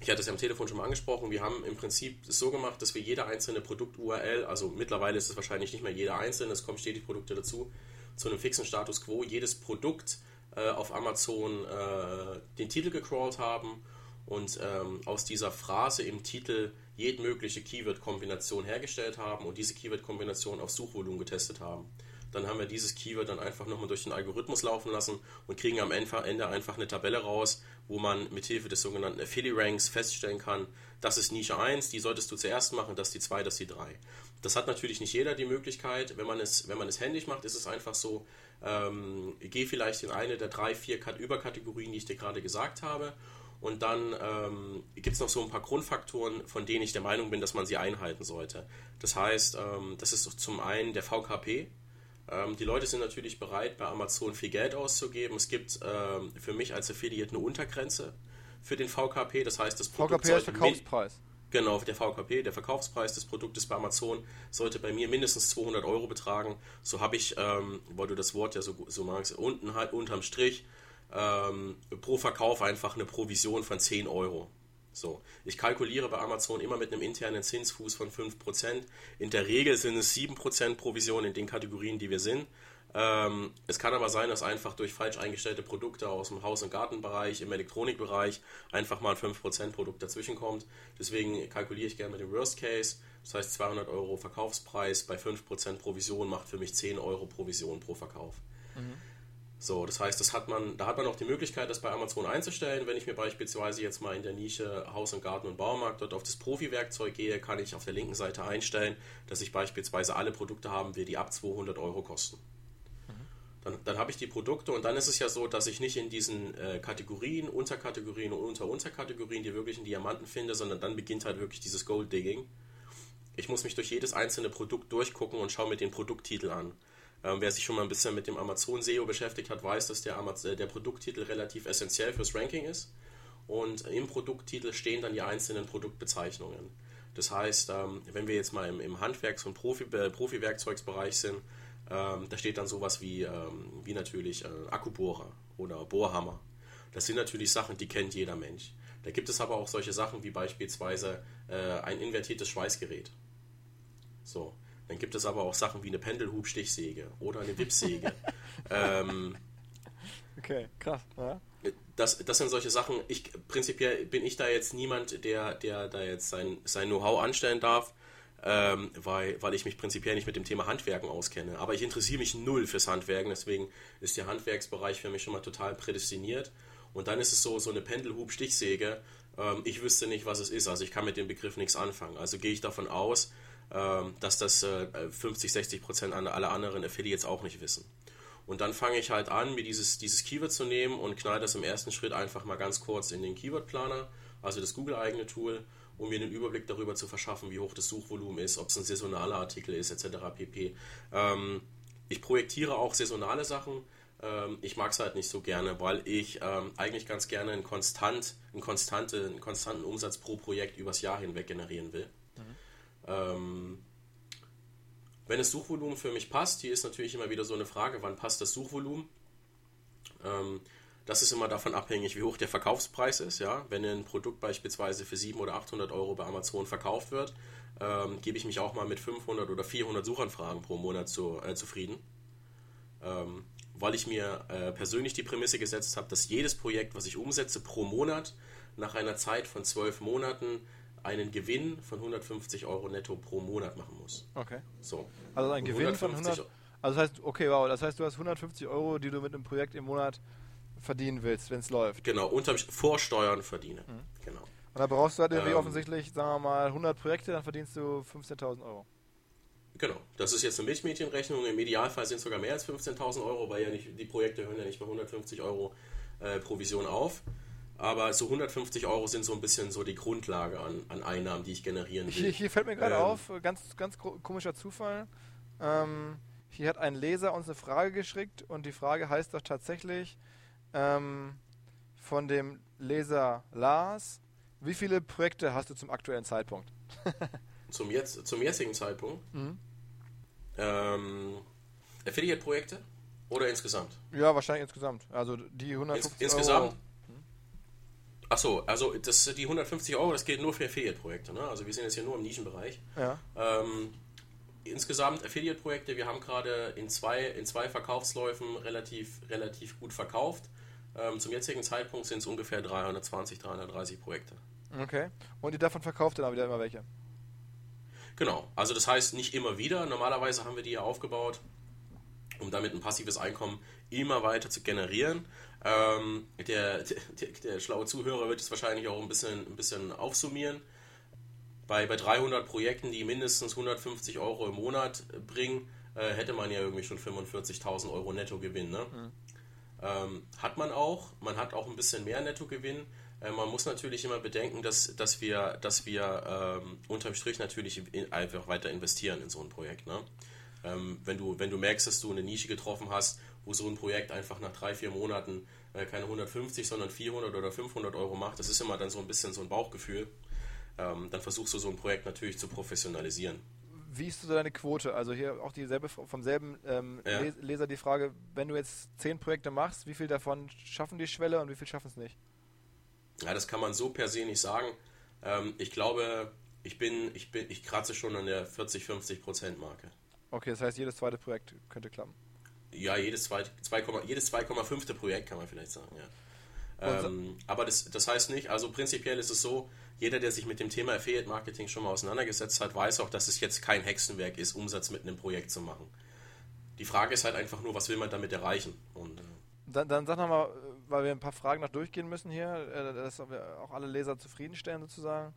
Ich hatte es ja am Telefon schon mal angesprochen, wir haben im Prinzip es so gemacht, dass wir jede einzelne Produkt-URL, also mittlerweile ist es wahrscheinlich nicht mehr jede einzelne, es kommen stetig Produkte dazu, zu einem fixen Status Quo, jedes Produkt auf Amazon den Titel gecrawlt haben und aus dieser Phrase im Titel jedmögliche Keyword-Kombination hergestellt haben und diese Keyword-Kombination auf Suchvolumen getestet haben. Dann haben wir dieses Keyword dann einfach nochmal durch den Algorithmus laufen lassen und kriegen am Ende einfach eine Tabelle raus, wo man mithilfe des sogenannten Affiliate-Ranks feststellen kann, das ist Nische 1, die solltest du zuerst machen, das ist die 2, das ist die 3. Das hat natürlich nicht jeder die Möglichkeit, wenn man es händisch macht, ist es einfach so, geh vielleicht in eine der 3, 4 Überkategorien, die ich dir gerade gesagt habe und dann gibt es noch so ein paar Grundfaktoren, von denen ich der Meinung bin, dass man sie einhalten sollte. Das heißt, das ist zum einen der VKP. Die Leute sind natürlich bereit, bei Amazon viel Geld auszugeben. Es gibt für mich als Affiliate eine Untergrenze für den VKP. Das heißt, das Produkt VKP ist Verkaufspreis. Genau, der VKP, der Verkaufspreis des Produktes bei Amazon, sollte bei mir mindestens 200 € betragen. So habe ich, weil du das Wort ja so magst, unten halt unterm Strich pro Verkauf einfach eine Provision von 10 €. So, ich kalkuliere bei Amazon immer mit einem internen Zinsfuß von 5%. In der Regel sind es 7% Provision in den Kategorien, die wir sind. Es kann aber sein, dass einfach durch falsch eingestellte Produkte aus dem Haus- und Gartenbereich, im Elektronikbereich einfach mal ein 5%-Produkt dazwischen kommt. Deswegen kalkuliere ich gerne mit dem Worst Case. Das heißt 200 € Verkaufspreis bei 5% Provision macht für mich 10 € Provision pro Verkauf. Mhm. So, das heißt, da hat man auch die Möglichkeit, das bei Amazon einzustellen. Wenn ich mir beispielsweise jetzt mal in der Nische Haus und Garten und Baumarkt dort auf das Profi-Werkzeug gehe, kann ich auf der linken Seite einstellen, dass ich beispielsweise alle Produkte haben will, die ab 200 € kosten. Mhm. Dann habe ich die Produkte und dann ist es ja so, dass ich nicht in diesen Kategorien, Unterkategorien und Unterunterkategorien die wirklichen Diamanten finde, sondern dann beginnt halt wirklich dieses Gold-Digging. Ich muss mich durch jedes einzelne Produkt durchgucken und schaue mir den Produkttitel an. Wer sich schon mal ein bisschen mit dem Amazon-SEO beschäftigt hat, weiß, dass der Produkttitel relativ essentiell fürs Ranking ist und im Produkttitel stehen dann die einzelnen Produktbezeichnungen. Das heißt, wenn wir jetzt mal im Handwerks- und Profi-Werkzeugsbereich sind, da steht dann sowas wie natürlich Akkubohrer oder Bohrhammer. Das sind natürlich Sachen, die kennt jeder Mensch. Da gibt es aber auch solche Sachen wie beispielsweise ein invertiertes Schweißgerät. So. Dann gibt es aber auch Sachen wie eine Pendelhubstichsäge oder eine Wippsäge. Okay, krass. Ja. Das sind solche Sachen. Prinzipiell bin ich da jetzt niemand, der da jetzt sein Know-how anstellen darf, weil ich mich prinzipiell nicht mit dem Thema Handwerken auskenne. Aber ich interessiere mich null fürs Handwerken, deswegen ist der Handwerksbereich für mich schon mal total prädestiniert. Und dann ist es so eine Pendelhubstichsäge. Ich wüsste nicht, was es ist. Also ich kann mit dem Begriff nichts anfangen. Also gehe ich davon aus, dass das 50-60% aller anderen Affiliates auch nicht wissen. Und dann fange ich halt an, mir dieses Keyword zu nehmen und knall das im ersten Schritt einfach mal ganz kurz in den Keyword-Planer, also das Google-eigene Tool, um mir einen Überblick darüber zu verschaffen, wie hoch das Suchvolumen ist, ob es ein saisonaler Artikel ist, etc. pp. Ich projektiere auch saisonale Sachen. Ich mag es halt nicht so gerne, weil ich eigentlich ganz gerne einen konstanten Umsatz pro Projekt übers Jahr hinweg generieren will. Mhm. wenn das Suchvolumen für mich passt, hier ist natürlich immer wieder so eine Frage, wann passt das Suchvolumen? Das ist immer davon abhängig, wie hoch der Verkaufspreis ist. Ja? Wenn ein Produkt beispielsweise für 700 oder 800 Euro bei Amazon verkauft wird, gebe ich mich auch mal mit 500 oder 400 Suchanfragen pro Monat zufrieden. Weil ich mir persönlich die Prämisse gesetzt habe, dass jedes Projekt, was ich umsetze pro Monat, nach einer Zeit von 12 Monaten einen Gewinn von 150 Euro netto pro Monat machen muss. Okay. So. Also ein Gewinn von 100... Also das heißt, okay, wow, das heißt, du hast 150 Euro, die du mit einem Projekt im Monat verdienen willst, wenn es läuft. Genau, vor Steuern verdiene. Mhm. Genau. Und da brauchst du halt irgendwie offensichtlich, sagen wir mal, 100 Projekte, dann verdienst du 15.000 Euro. Genau, das ist jetzt eine Milchmädchenrechnung. Im Idealfall sind es sogar mehr als 15.000 Euro, weil ja nicht, die Projekte hören ja nicht bei 150 Euro Provision auf. Aber so 150 Euro sind so ein bisschen so die Grundlage an Einnahmen, die ich generieren will. Hier fällt mir gerade auf, ganz komischer Zufall. Hier hat ein Leser uns eine Frage geschickt und die Frage heißt doch tatsächlich von dem Leser Lars: Wie viele Projekte hast du zum aktuellen Zeitpunkt? Zum jetzigen Zeitpunkt? Mhm. Affiliate-Projekte oder insgesamt? Ja, wahrscheinlich insgesamt. Also die 150 insgesamt? Euro. Achso, also die 150 Euro, das gilt nur für Affiliate-Projekte. Ne? Also wir sind jetzt hier nur im Nischenbereich. Ja. Insgesamt Affiliate-Projekte, wir haben gerade in zwei Verkaufsläufen relativ gut verkauft. Zum jetzigen Zeitpunkt sind es ungefähr 320, 330 Projekte. Okay. Und ihr davon verkauft dann wieder immer welche? Genau. Also das heißt nicht immer wieder. Normalerweise haben wir die ja aufgebaut, um damit ein passives Einkommen immer weiter zu generieren. Der schlaue Zuhörer wird es wahrscheinlich auch ein bisschen aufsummieren. Bei 300 Projekten, die mindestens 150 Euro im Monat bringen, hätte man ja irgendwie schon 45.000 Euro Nettogewinn. Ne? Mhm. Hat man auch. Man hat auch ein bisschen mehr Nettogewinn. Man muss natürlich immer bedenken, dass wir unterm Strich natürlich einfach weiter investieren in so ein Projekt. Ne? Wenn du merkst, dass du eine Nische getroffen hast, wo so ein Projekt einfach nach 3-4 Monaten keine 150, sondern 400 oder 500 Euro macht, das ist immer dann so ein bisschen so ein Bauchgefühl, dann versuchst du so ein Projekt natürlich zu professionalisieren. Wie ist so deine Quote? Also hier auch vom selben Leser die Frage, wenn du jetzt 10 Projekte machst, wie viel davon schaffen die Schwelle und wie viel schaffen es nicht? Ja, das kann man so per se nicht sagen. Ich glaube, ich kratze schon an der 40-50% Marke. Okay, das heißt, jedes zweite Projekt könnte klappen. Ja, jedes 2,5. Projekt kann man vielleicht sagen, ja. Aber das heißt nicht, also prinzipiell ist es so, jeder, der sich mit dem Thema Affiliate Marketing schon mal auseinandergesetzt hat, weiß auch, dass es jetzt kein Hexenwerk ist, Umsatz mit einem Projekt zu machen. Die Frage ist halt einfach nur, was will man damit erreichen? Und dann sag nochmal, weil wir ein paar Fragen noch durchgehen müssen hier, dass wir auch alle Leser zufriedenstellen sozusagen.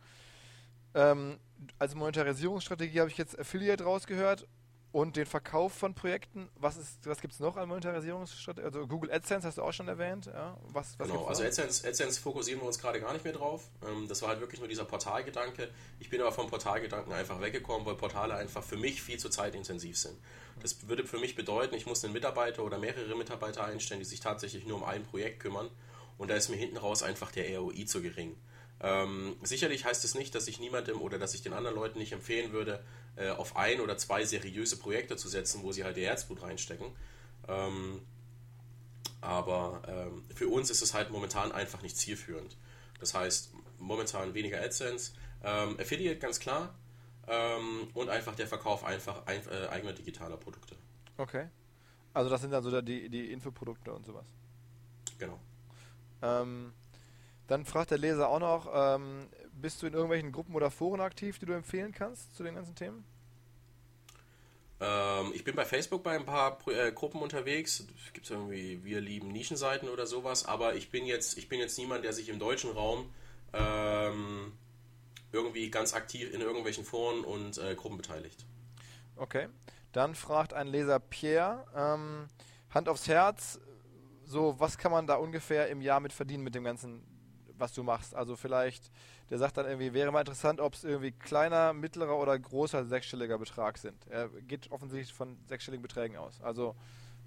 Als Monetarisierungsstrategie habe ich jetzt Affiliate rausgehört und den Verkauf von Projekten. Was gibt es noch an Monetarisierungsstrategie? Also Google AdSense hast du auch schon erwähnt. Ja? Was genau, also AdSense fokussieren wir uns gerade gar nicht mehr drauf. Das war halt wirklich nur dieser Portalgedanke. Ich bin aber vom Portalgedanken einfach weggekommen, weil Portale einfach für mich viel zu zeitintensiv sind. Das würde für mich bedeuten, ich muss einen Mitarbeiter oder mehrere Mitarbeiter einstellen, die sich tatsächlich nur um ein Projekt kümmern. Und da ist mir hinten raus einfach der ROI zu gering. Sicherlich heißt es nicht, dass ich niemandem oder dass ich den anderen Leuten nicht empfehlen würde, auf 1 oder 2 seriöse Projekte zu setzen, wo sie halt ihr Herzblut reinstecken. Aber für uns ist es halt momentan einfach nicht zielführend. Das heißt, momentan weniger AdSense, Affiliate ganz klar, und einfach der Verkauf eigener digitaler Produkte. Okay. Also das sind dann so die Infoprodukte und sowas. Genau. Dann fragt der Leser auch noch, bist du in irgendwelchen Gruppen oder Foren aktiv, die du empfehlen kannst zu den ganzen Themen? Ich bin bei Facebook bei ein paar Gruppen unterwegs. Es gibt irgendwie Wir lieben Nischenseiten oder sowas, aber ich bin jetzt niemand, der sich im deutschen Raum irgendwie ganz aktiv in irgendwelchen Foren und Gruppen beteiligt. Okay, dann fragt ein Leser Pierre, Hand aufs Herz, so was kann man da ungefähr im Jahr mit verdienen mit dem ganzen, was du machst? Also vielleicht, der sagt dann irgendwie, wäre mal interessant, ob es irgendwie kleiner, mittlerer oder großer sechsstelliger Betrag sind. Er geht offensichtlich von sechsstelligen Beträgen aus. Also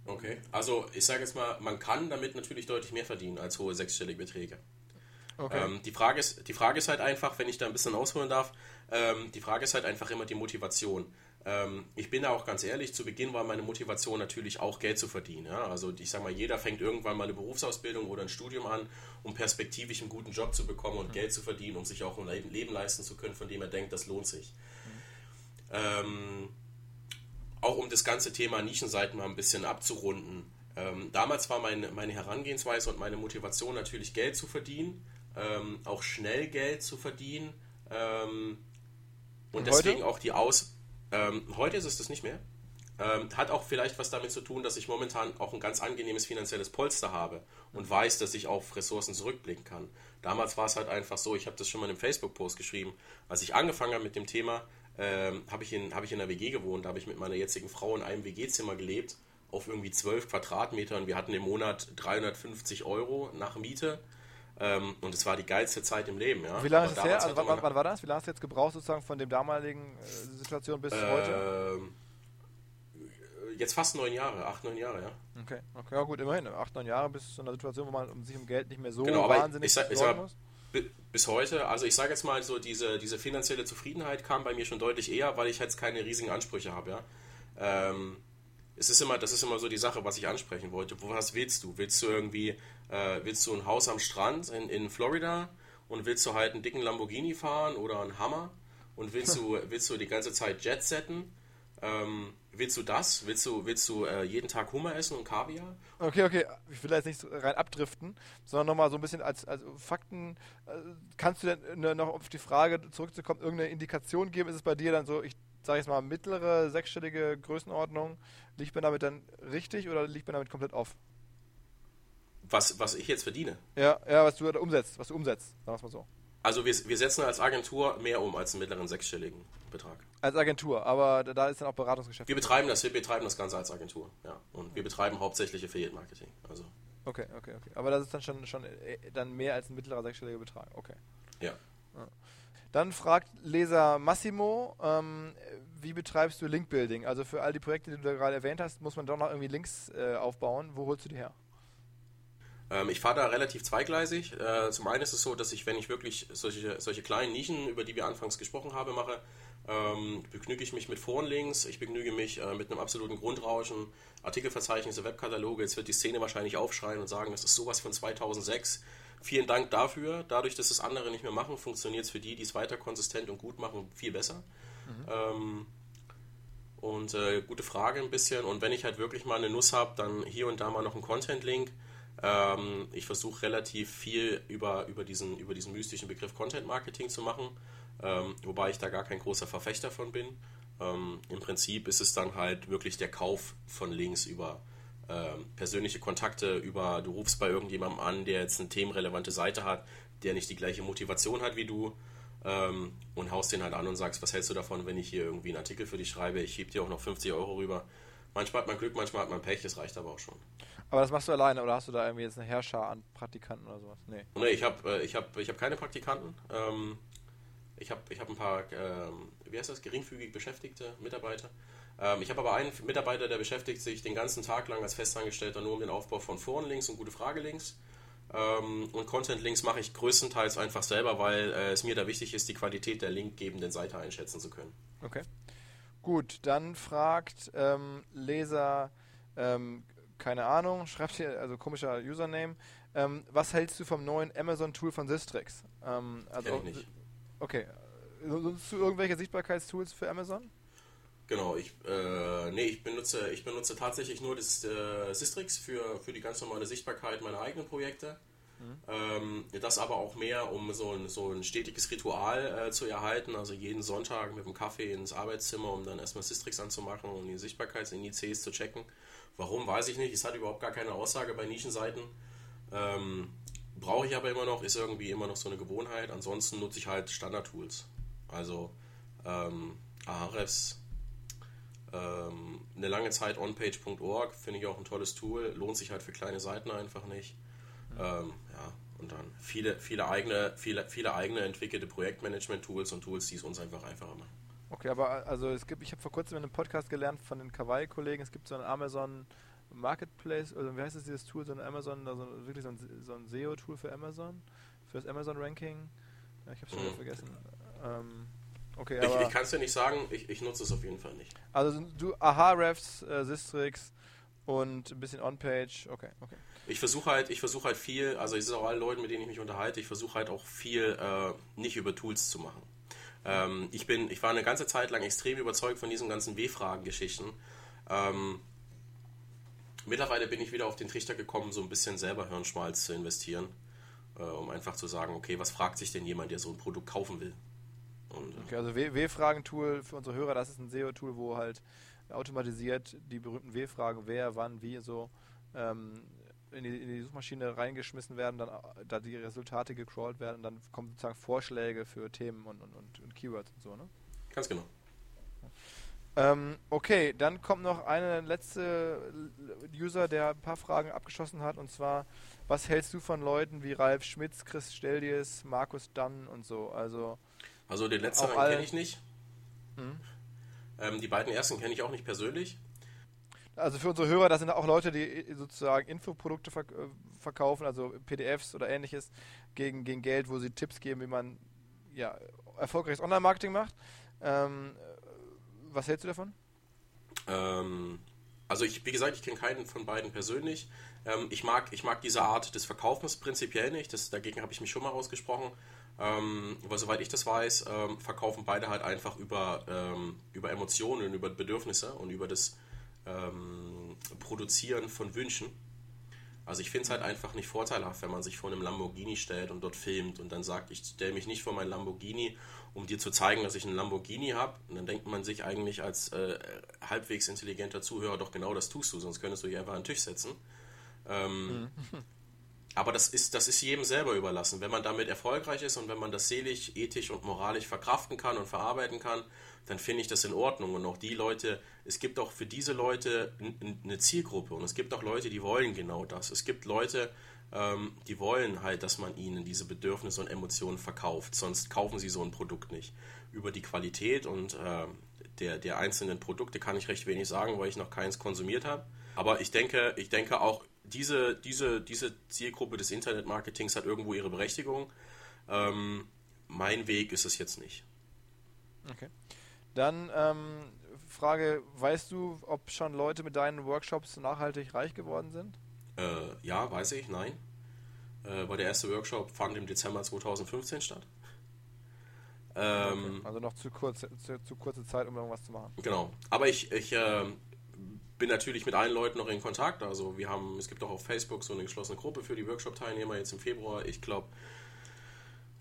okay, also ich sage jetzt mal, man kann damit natürlich deutlich mehr verdienen als hohe sechsstellige Beträge. Okay. Die Frage ist halt einfach, wenn ich da ein bisschen ausholen darf, die Frage ist halt einfach immer die Motivation. Ich bin da auch ganz ehrlich, zu Beginn war meine Motivation natürlich auch Geld zu verdienen. Ja? Also ich sage mal, jeder fängt irgendwann mal eine Berufsausbildung oder ein Studium an, um perspektivisch einen guten Job zu bekommen und Geld zu verdienen, um sich auch ein Leben leisten zu können, von dem er denkt, das lohnt sich. Auch um das ganze Thema Nischenseiten mal ein bisschen abzurunden. Damals war meine Herangehensweise und meine Motivation natürlich Geld zu verdienen, auch schnell Geld zu verdienen und deswegen auch die Ausbildung. Heute ist es das nicht mehr. Hat auch vielleicht was damit zu tun, dass ich momentan auch ein ganz angenehmes finanzielles Polster habe und weiß, dass ich auf Ressourcen zurückblicken kann. Damals war es halt einfach so, ich habe das schon mal in einem Facebook-Post geschrieben, als ich angefangen habe mit dem Thema, habe ich in einer WG gewohnt, da habe ich mit meiner jetzigen Frau in einem WG-Zimmer gelebt, auf irgendwie 12 Quadratmetern. Wir hatten im Monat 350 € nach Miete. Und es war die geilste Zeit im Leben. Ja. Wie lange ist es her? Also wann war das? Wie lange hast du jetzt gebraucht, sozusagen von dem damaligen Situation bis heute? Jetzt fast 9 Jahre, 8, 9 Jahre, ja. Okay, ja gut, immerhin. 8, 9 Jahre bis zu einer Situation, wo man sich um Geld nicht mehr so wahnsinnig sorgen muss. Bis heute, also ich sage jetzt mal so, diese finanzielle Zufriedenheit kam bei mir schon deutlich eher, weil ich jetzt keine riesigen Ansprüche habe, ja. Das ist immer so die Sache, was ich ansprechen wollte. Was willst du? Willst du ein Haus am Strand in Florida und willst du halt einen dicken Lamborghini fahren oder einen Hammer und willst du die ganze Zeit Jet setten? Willst du das? Willst du jeden Tag Hummer essen und Kaviar? Okay. Ich will da jetzt nicht so rein abdriften, sondern nochmal so ein bisschen als Fakten. Kannst du denn noch auf die Frage zurückzukommen, irgendeine Indikation geben? Ist es bei dir dann so, sag ich mal, mittlere, sechsstellige Größenordnung, liegt man damit dann richtig oder liegt man damit komplett off? Was ich jetzt verdiene? Ja, was du umsetzt, sagen wir es mal so. Also wir setzen als Agentur mehr um als einen mittleren sechsstelligen Betrag. Als Agentur, aber da ist dann auch Beratungsgeschäft. Wir betreiben das Ganze als Agentur, ja. Und wir betreiben hauptsächlich Affiliate-Marketing, also. Okay. Aber das ist dann schon mehr als ein mittlerer sechsstelliger Betrag, okay. Ja. Dann fragt Leser Massimo, wie betreibst du Linkbuilding? Also für all die Projekte, die du da gerade erwähnt hast, muss man doch noch irgendwie Links aufbauen. Wo holst du die her? Ich fahre da relativ zweigleisig. Zum einen ist es so, dass ich, wenn ich wirklich solche kleinen Nischen, über die wir anfangs gesprochen haben, mache, begnüge ich mich mit Forenlinks, ich begnüge mich mit einem absoluten Grundrauschen, Artikelverzeichnisse, Webkataloge. Jetzt wird die Szene wahrscheinlich aufschreien und sagen, das ist sowas von 2006. Vielen Dank dafür. Dadurch, dass es andere nicht mehr machen, funktioniert es für die es weiter konsistent und gut machen, viel besser. Gute Frage ein bisschen. Und wenn ich halt wirklich mal eine Nuss habe, dann hier und da mal noch einen Content-Link. Ich versuche relativ viel über diesen mystischen Begriff Content-Marketing zu machen, wobei ich da gar kein großer Verfechter von bin. Im Prinzip ist es dann halt wirklich der Kauf von Links über persönliche Kontakte, du rufst bei irgendjemandem an, der jetzt eine themenrelevante Seite hat, der nicht die gleiche Motivation hat wie du, und haust den halt an und sagst, was hältst du davon, wenn ich hier irgendwie einen Artikel für dich schreibe, ich heb dir auch noch 50 € rüber. Manchmal hat man Glück, manchmal hat man Pech, das reicht aber auch schon. Aber das machst du alleine oder hast du da irgendwie jetzt eine Herrschar an Praktikanten oder sowas? Nee, ich hab keine Praktikanten, ich hab ein paar, geringfügig beschäftigte Mitarbeiter. Ich habe aber einen Mitarbeiter, der beschäftigt sich den ganzen Tag lang als Festangestellter nur um den Aufbau von Forenlinks und Gute-Frage-Links. Und Content-Links mache ich größtenteils einfach selber, weil es mir da wichtig ist, die Qualität der linkgebenden Seite einschätzen zu können. Okay. Gut, dann fragt Leser, keine Ahnung, schreibt hier, also komischer Username, was hältst du vom neuen Amazon-Tool von Sistrix? Kenn ich nicht. Okay. Sonst zu irgendwelche Sichtbarkeitstools für Amazon? Genau, ich benutze tatsächlich nur das Sistrix für die ganz normale Sichtbarkeit meiner eigenen Projekte. Das aber auch mehr, um so ein stetiges Ritual zu erhalten, also jeden Sonntag mit dem Kaffee ins Arbeitszimmer, um dann erstmal Sistrix anzumachen und die Sichtbarkeitsindizes zu checken. Warum, weiß ich nicht. Es hat überhaupt gar keine Aussage bei Nischenseiten. Brauche ich aber immer noch, ist irgendwie immer noch so eine Gewohnheit. Ansonsten nutze ich halt Standard-Tools. Also Ahrefs, eine lange Zeit onpage.org, finde ich auch ein tolles Tool, lohnt sich halt für kleine Seiten einfach nicht. Und dann viele eigene entwickelte Projektmanagement-Tools und Tools, die es uns einfacher machen. Okay, aber also ich habe vor kurzem in einem Podcast gelernt von den Kawaii-Kollegen, es gibt so einen Amazon Marketplace, oder wie heißt das dieses Tool, so ein Amazon, also wirklich so ein SEO-Tool für Amazon, für das Amazon-Ranking. Ja, ich habe es schon wieder vergessen. Okay, ich kann es dir nicht sagen, ich nutze es auf jeden Fall nicht. Also du Ahrefs, Sistrix und ein bisschen Onpage, okay. Ich versuche halt viel, also es ist auch allen Leuten, mit denen ich mich unterhalte, ich versuche halt auch viel nicht über Tools zu machen. Ich war eine ganze Zeit lang extrem überzeugt von diesen ganzen W-Fragen-Geschichten. Mittlerweile bin ich wieder auf den Trichter gekommen, so ein bisschen selber Hirnschmalz zu investieren, um einfach zu sagen, okay, was fragt sich denn jemand, der so ein Produkt kaufen will? Und, okay, also W-Fragen-Tool für unsere Hörer, das ist ein SEO-Tool, wo halt automatisiert die berühmten W-Fragen, wer, wann, wie, so in die Suchmaschine reingeschmissen werden, dann da die Resultate gecrawlt werden und dann kommen sozusagen Vorschläge für Themen und Keywords und so, ne? Ganz genau. Ja. Okay, dann kommt noch eine letzte User, der ein paar Fragen abgeschossen hat, und zwar, was hältst du von Leuten wie Ralf Schmitz, Chris Steljes, Markus Dunn und so? Also den letzteren kenne ich nicht. Mhm. Die beiden ersten kenne ich auch nicht persönlich. Also für unsere Hörer, das sind auch Leute, die sozusagen Infoprodukte verkaufen, also PDFs oder ähnliches, gegen Geld, wo sie Tipps geben, wie man ja erfolgreiches Online-Marketing macht. Was hältst du davon? Wie gesagt, ich kenne keinen von beiden persönlich. Ich mag diese Art des Verkaufens prinzipiell nicht, dagegen habe ich mich schon mal ausgesprochen. Aber soweit ich das weiß, verkaufen beide halt einfach über Emotionen, über Bedürfnisse und über das Produzieren von Wünschen. Also ich finde es halt einfach nicht vorteilhaft, wenn man sich vor einem Lamborghini stellt und dort filmt und dann sagt, ich stelle mich nicht vor meinen Lamborghini, um dir zu zeigen, dass ich einen Lamborghini habe. Und dann denkt man sich eigentlich als halbwegs intelligenter Zuhörer, doch genau das tust du, sonst könntest du dich einfach an den Tisch setzen. Aber das ist jedem selber überlassen. Wenn man damit erfolgreich ist und wenn man das seelisch, ethisch und moralisch verkraften kann und verarbeiten kann, dann finde ich das in Ordnung. Und auch die Leute, es gibt auch für diese Leute eine Zielgruppe und es gibt auch Leute, die wollen genau das. Es gibt Leute, die wollen halt, dass man ihnen diese Bedürfnisse und Emotionen verkauft, sonst kaufen sie so ein Produkt nicht. Über die Qualität und der einzelnen Produkte kann ich recht wenig sagen, weil ich noch keins konsumiert habe. Aber ich denke auch, diese Zielgruppe des Internetmarketings hat irgendwo ihre Berechtigung. Mein Weg ist es jetzt nicht. Okay. Dann Frage, weißt du, ob schon Leute mit deinen Workshops nachhaltig reich geworden sind? Ja, weiß ich, nein. Weil der erste Workshop fand im Dezember 2015 statt. Okay. Also noch zu kurze Zeit, um irgendwas zu machen. Genau. Aber ich bin natürlich mit allen Leuten noch in Kontakt. Also es gibt auch auf Facebook so eine geschlossene Gruppe für die Workshop-Teilnehmer jetzt im Februar. Ich glaube,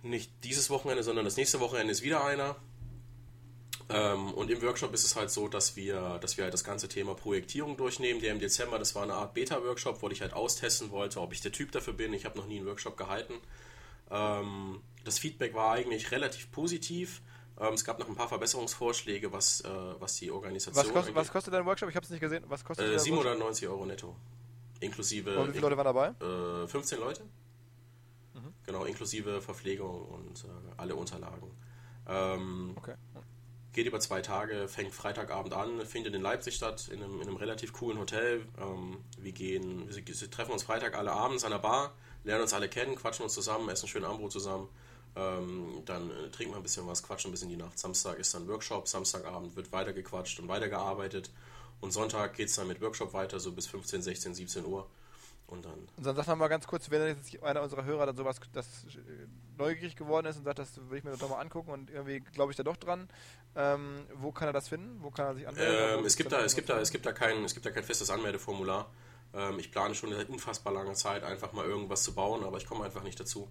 nicht dieses Wochenende, sondern das nächste Wochenende ist wieder einer. Und im Workshop ist es halt so, dass wir halt das ganze Thema Projektierung durchnehmen. Der im Dezember, das war eine Art Beta-Workshop, wo ich halt austesten wollte, ob ich der Typ dafür bin. Ich habe noch nie einen Workshop gehalten. Das Feedback war eigentlich relativ positiv. Es gab noch ein paar Verbesserungsvorschläge, was die Organisation angeht. Was kostet dein Workshop? Ich habe es nicht gesehen. Was kostet dein 790 Euro netto. Inklusive. Und wie viele Leute waren dabei? 15 Leute. Mhm. Genau, inklusive Verpflegung und alle Unterlagen. Okay. Geht über 2 Tage, fängt Freitagabend an, findet in Leipzig statt, in einem relativ coolen Hotel. Wir treffen uns Freitag alle abends an der Bar, lernen uns alle kennen, quatschen uns zusammen, essen schön Abendbrot zusammen. Dann trinken wir ein bisschen was, quatschen ein bisschen die Nacht. Samstag ist dann Workshop, Samstagabend wird weitergequatscht und weitergearbeitet und Sonntag geht es dann mit Workshop weiter, so bis 15, 16, 17 Uhr. Und dann sag nochmal ganz kurz, wenn jetzt einer unserer Hörer dann sowas das neugierig geworden ist und sagt, das will ich mir doch mal angucken und irgendwie glaube ich da doch dran, wo kann er das finden? Wo kann er sich anmelden? Es gibt da kein festes Anmeldeformular. Ich plane schon seit unfassbar langer Zeit einfach mal irgendwas zu bauen, aber ich komme einfach nicht dazu.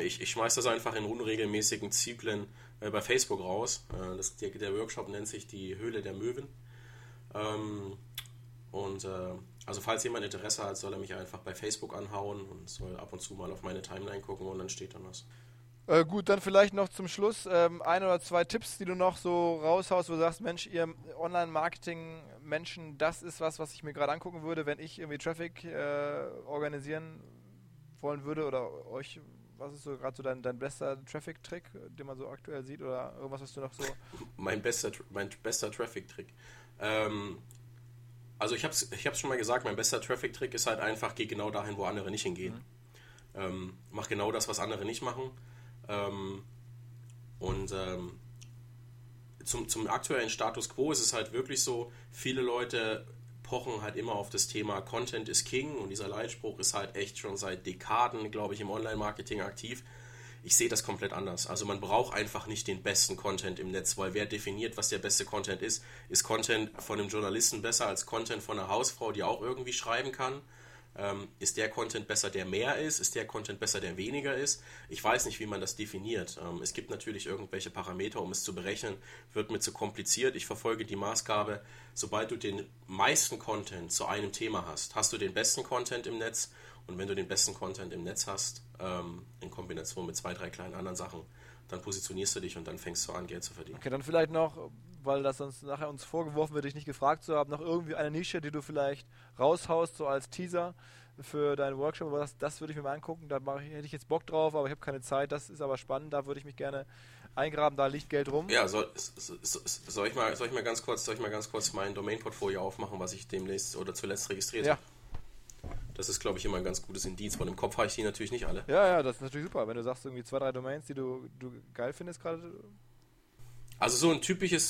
Ich schmeiße das einfach in unregelmäßigen Zyklen bei Facebook raus. Der Workshop nennt sich die Höhle der Möwen. Also falls jemand Interesse hat, soll er mich einfach bei Facebook anhauen und soll ab und zu mal auf meine Timeline gucken und dann steht dann was. Gut, dann vielleicht noch zum Schluss 1 oder 2 Tipps, die du noch so raushaust, wo du sagst, Mensch, ihr Online-Marketing-Menschen, das ist was ich mir gerade angucken würde, wenn ich irgendwie Traffic organisieren wollen würde oder euch, was ist so gerade so dein bester Traffic-Trick, den man so aktuell sieht oder irgendwas, was du noch so... Mein bester Traffic-Trick... Also ich hab's schon mal gesagt, mein bester Traffic-Trick ist halt einfach, geh genau dahin, wo andere nicht hingehen. Mhm. Mach genau das, was andere nicht machen. Und zum aktuellen Status Quo ist es halt wirklich so, viele Leute pochen halt immer auf das Thema Content is King, und dieser Leitspruch ist halt echt schon seit Dekaden, glaube ich, im Online-Marketing aktiv. Ich sehe das komplett anders. Also man braucht einfach nicht den besten Content im Netz, weil wer definiert, was der beste Content ist? Ist Content von einem Journalisten besser als Content von einer Hausfrau, die auch irgendwie schreiben kann? Ist der Content besser, der mehr ist? Ist der Content besser, der weniger ist? Ich weiß nicht, wie man das definiert. Es gibt natürlich irgendwelche Parameter, um es zu berechnen. Wird mir zu kompliziert. Ich verfolge die Maßgabe, sobald du den meisten Content zu einem Thema hast, hast du den besten Content im Netz. Und wenn du den besten Content im Netz hast, in Kombination mit 2, 3 kleinen anderen Sachen, dann positionierst du dich und dann fängst du an, Geld zu verdienen. Okay, dann vielleicht noch, weil das sonst nachher uns vorgeworfen wird, dich nicht gefragt zu haben, noch irgendwie eine Nische, die du vielleicht raushaust, so als Teaser für deinen Workshop. Aber das würde ich mir mal angucken, da hätte ich jetzt Bock drauf, aber ich habe keine Zeit, das ist aber spannend, da würde ich mich gerne eingraben, da liegt Geld rum. Ja, soll ich mal ganz kurz mein Domain-Portfolio aufmachen, was ich demnächst oder zuletzt registriert habe? Das ist, glaube ich, immer ein ganz gutes Indiz. Von dem Kopf habe ich die natürlich nicht alle. Ja, das ist natürlich super, wenn du sagst, irgendwie 2, 3 Domains, die du geil findest gerade. Also so ein typisches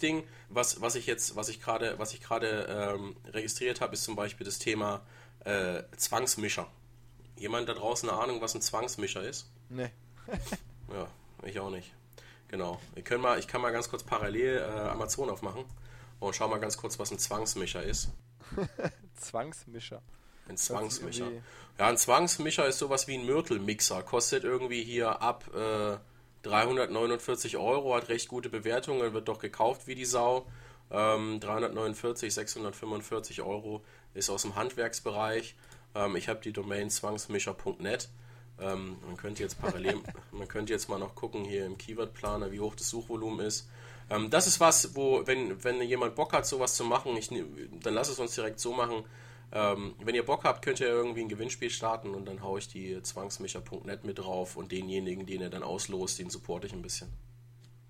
Ding, was ich gerade registriert habe, ist zum Beispiel das Thema Zwangsmischer. Jemand da draußen eine Ahnung, was ein Zwangsmischer ist? Nee. Ja, ich auch nicht. Genau. Ich kann mal ganz kurz parallel Amazon aufmachen und schau mal ganz kurz, was ein Zwangsmischer ist. Zwangsmischer. Ein Zwangsmischer. Ja, ein Zwangsmischer ist sowas wie ein Mörtelmixer. Kostet irgendwie hier ab 349 €, hat recht gute Bewertungen, wird doch gekauft wie die Sau. 645 € ist aus dem Handwerksbereich. Ich habe die Domain zwangsmischer.net. Man könnte jetzt mal noch gucken hier im Keyword-Planer, wie hoch das Suchvolumen ist. Das ist was, wo, wenn jemand Bock hat, sowas zu machen, dann lass es uns direkt so machen. Wenn ihr Bock habt, könnt ihr irgendwie ein Gewinnspiel starten und dann haue ich die zwangsmischer.net mit drauf und denjenigen, den ihr dann auslost, den supporte ich ein bisschen.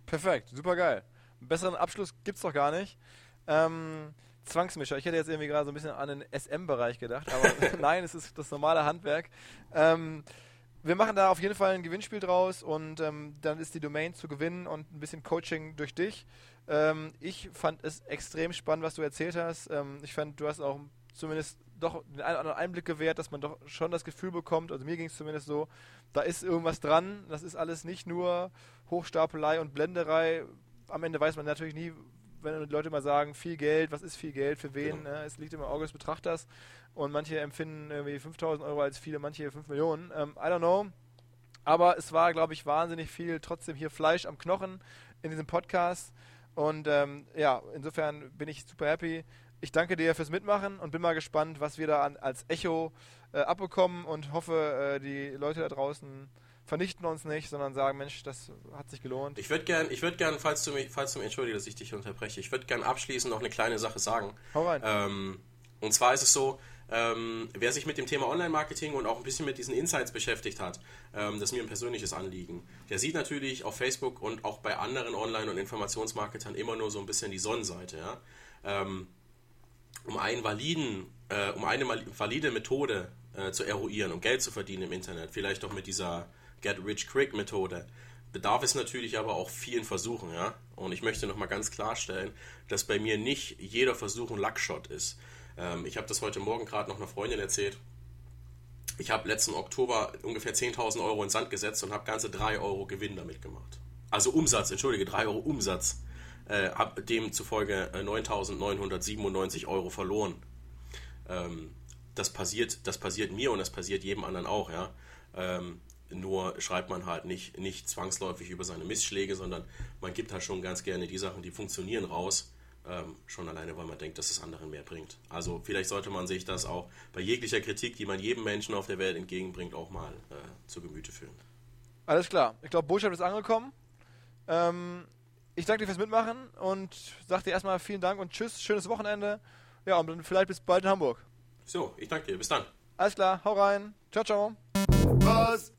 Perfekt, super geil. Einen besseren Abschluss gibt's doch gar nicht. Zwangsmischer, ich hätte jetzt irgendwie gerade so ein bisschen an den SM-Bereich gedacht, aber nein, es ist das normale Handwerk. Wir machen da auf jeden Fall ein Gewinnspiel draus und dann ist die Domain zu gewinnen und ein bisschen Coaching durch dich. Ich fand es extrem spannend, was du erzählt hast. Ich fand, du hast auch zumindest doch den einen oder anderen Einblick gewährt, dass man doch schon das Gefühl bekommt, also mir ging es zumindest so, da ist irgendwas dran, das ist alles nicht nur Hochstapelei und Blenderei. Am Ende weiß man natürlich nie, wenn Leute mal sagen, viel Geld, was ist viel Geld, für wen, genau. Es liegt im Auge des Betrachters und manche empfinden irgendwie 5.000 € als viele, manche 5 Millionen, I don't know, aber es war, glaube ich, wahnsinnig viel, trotzdem hier Fleisch am Knochen in diesem Podcast und insofern bin ich super happy. Ich danke dir fürs Mitmachen und bin mal gespannt, was wir da als Echo abbekommen und hoffe, die Leute da draußen vernichten uns nicht, sondern sagen, Mensch, das hat sich gelohnt. Ich würde gern, falls du mich entschuldige, dass ich dich unterbreche, ich würde gern abschließend noch eine kleine Sache sagen. Hau rein. Und zwar ist es so, wer sich mit dem Thema Online-Marketing und auch ein bisschen mit diesen Insights beschäftigt hat, das ist mir ein persönliches Anliegen, der sieht natürlich auf Facebook und auch bei anderen Online- und Informationsmarketern immer nur so ein bisschen die Sonnenseite, ja. Um eine valide Methode zu eruieren, um Geld zu verdienen im Internet, vielleicht auch mit dieser Get-Rich-Quick-Methode, bedarf es natürlich aber auch vielen Versuchen. Ja? Und ich möchte nochmal ganz klarstellen, dass bei mir nicht jeder Versuch ein Luckshot ist. Ich habe das heute Morgen gerade noch einer Freundin erzählt. Ich habe letzten Oktober ungefähr 10.000 € in den Sand gesetzt und habe ganze 3 € Gewinn damit gemacht. Also Umsatz, 3 € Umsatz. Habe demzufolge 9.997 € verloren. Das passiert mir und das passiert jedem anderen auch. Ja? Nur schreibt man halt nicht zwangsläufig über seine Missschläge, sondern man gibt halt schon ganz gerne die Sachen, die funktionieren, raus. Schon alleine, weil man denkt, dass es anderen mehr bringt. Also vielleicht sollte man sich das auch bei jeglicher Kritik, die man jedem Menschen auf der Welt entgegenbringt, auch mal zu Gemüte führen. Alles klar. Ich glaube, Botschaft ist angekommen. Ich danke dir fürs Mitmachen und sag dir erstmal vielen Dank und tschüss, schönes Wochenende. Ja, und vielleicht bis bald in Hamburg. So, ich danke dir, bis dann. Alles klar, hau rein. Ciao, ciao. Was?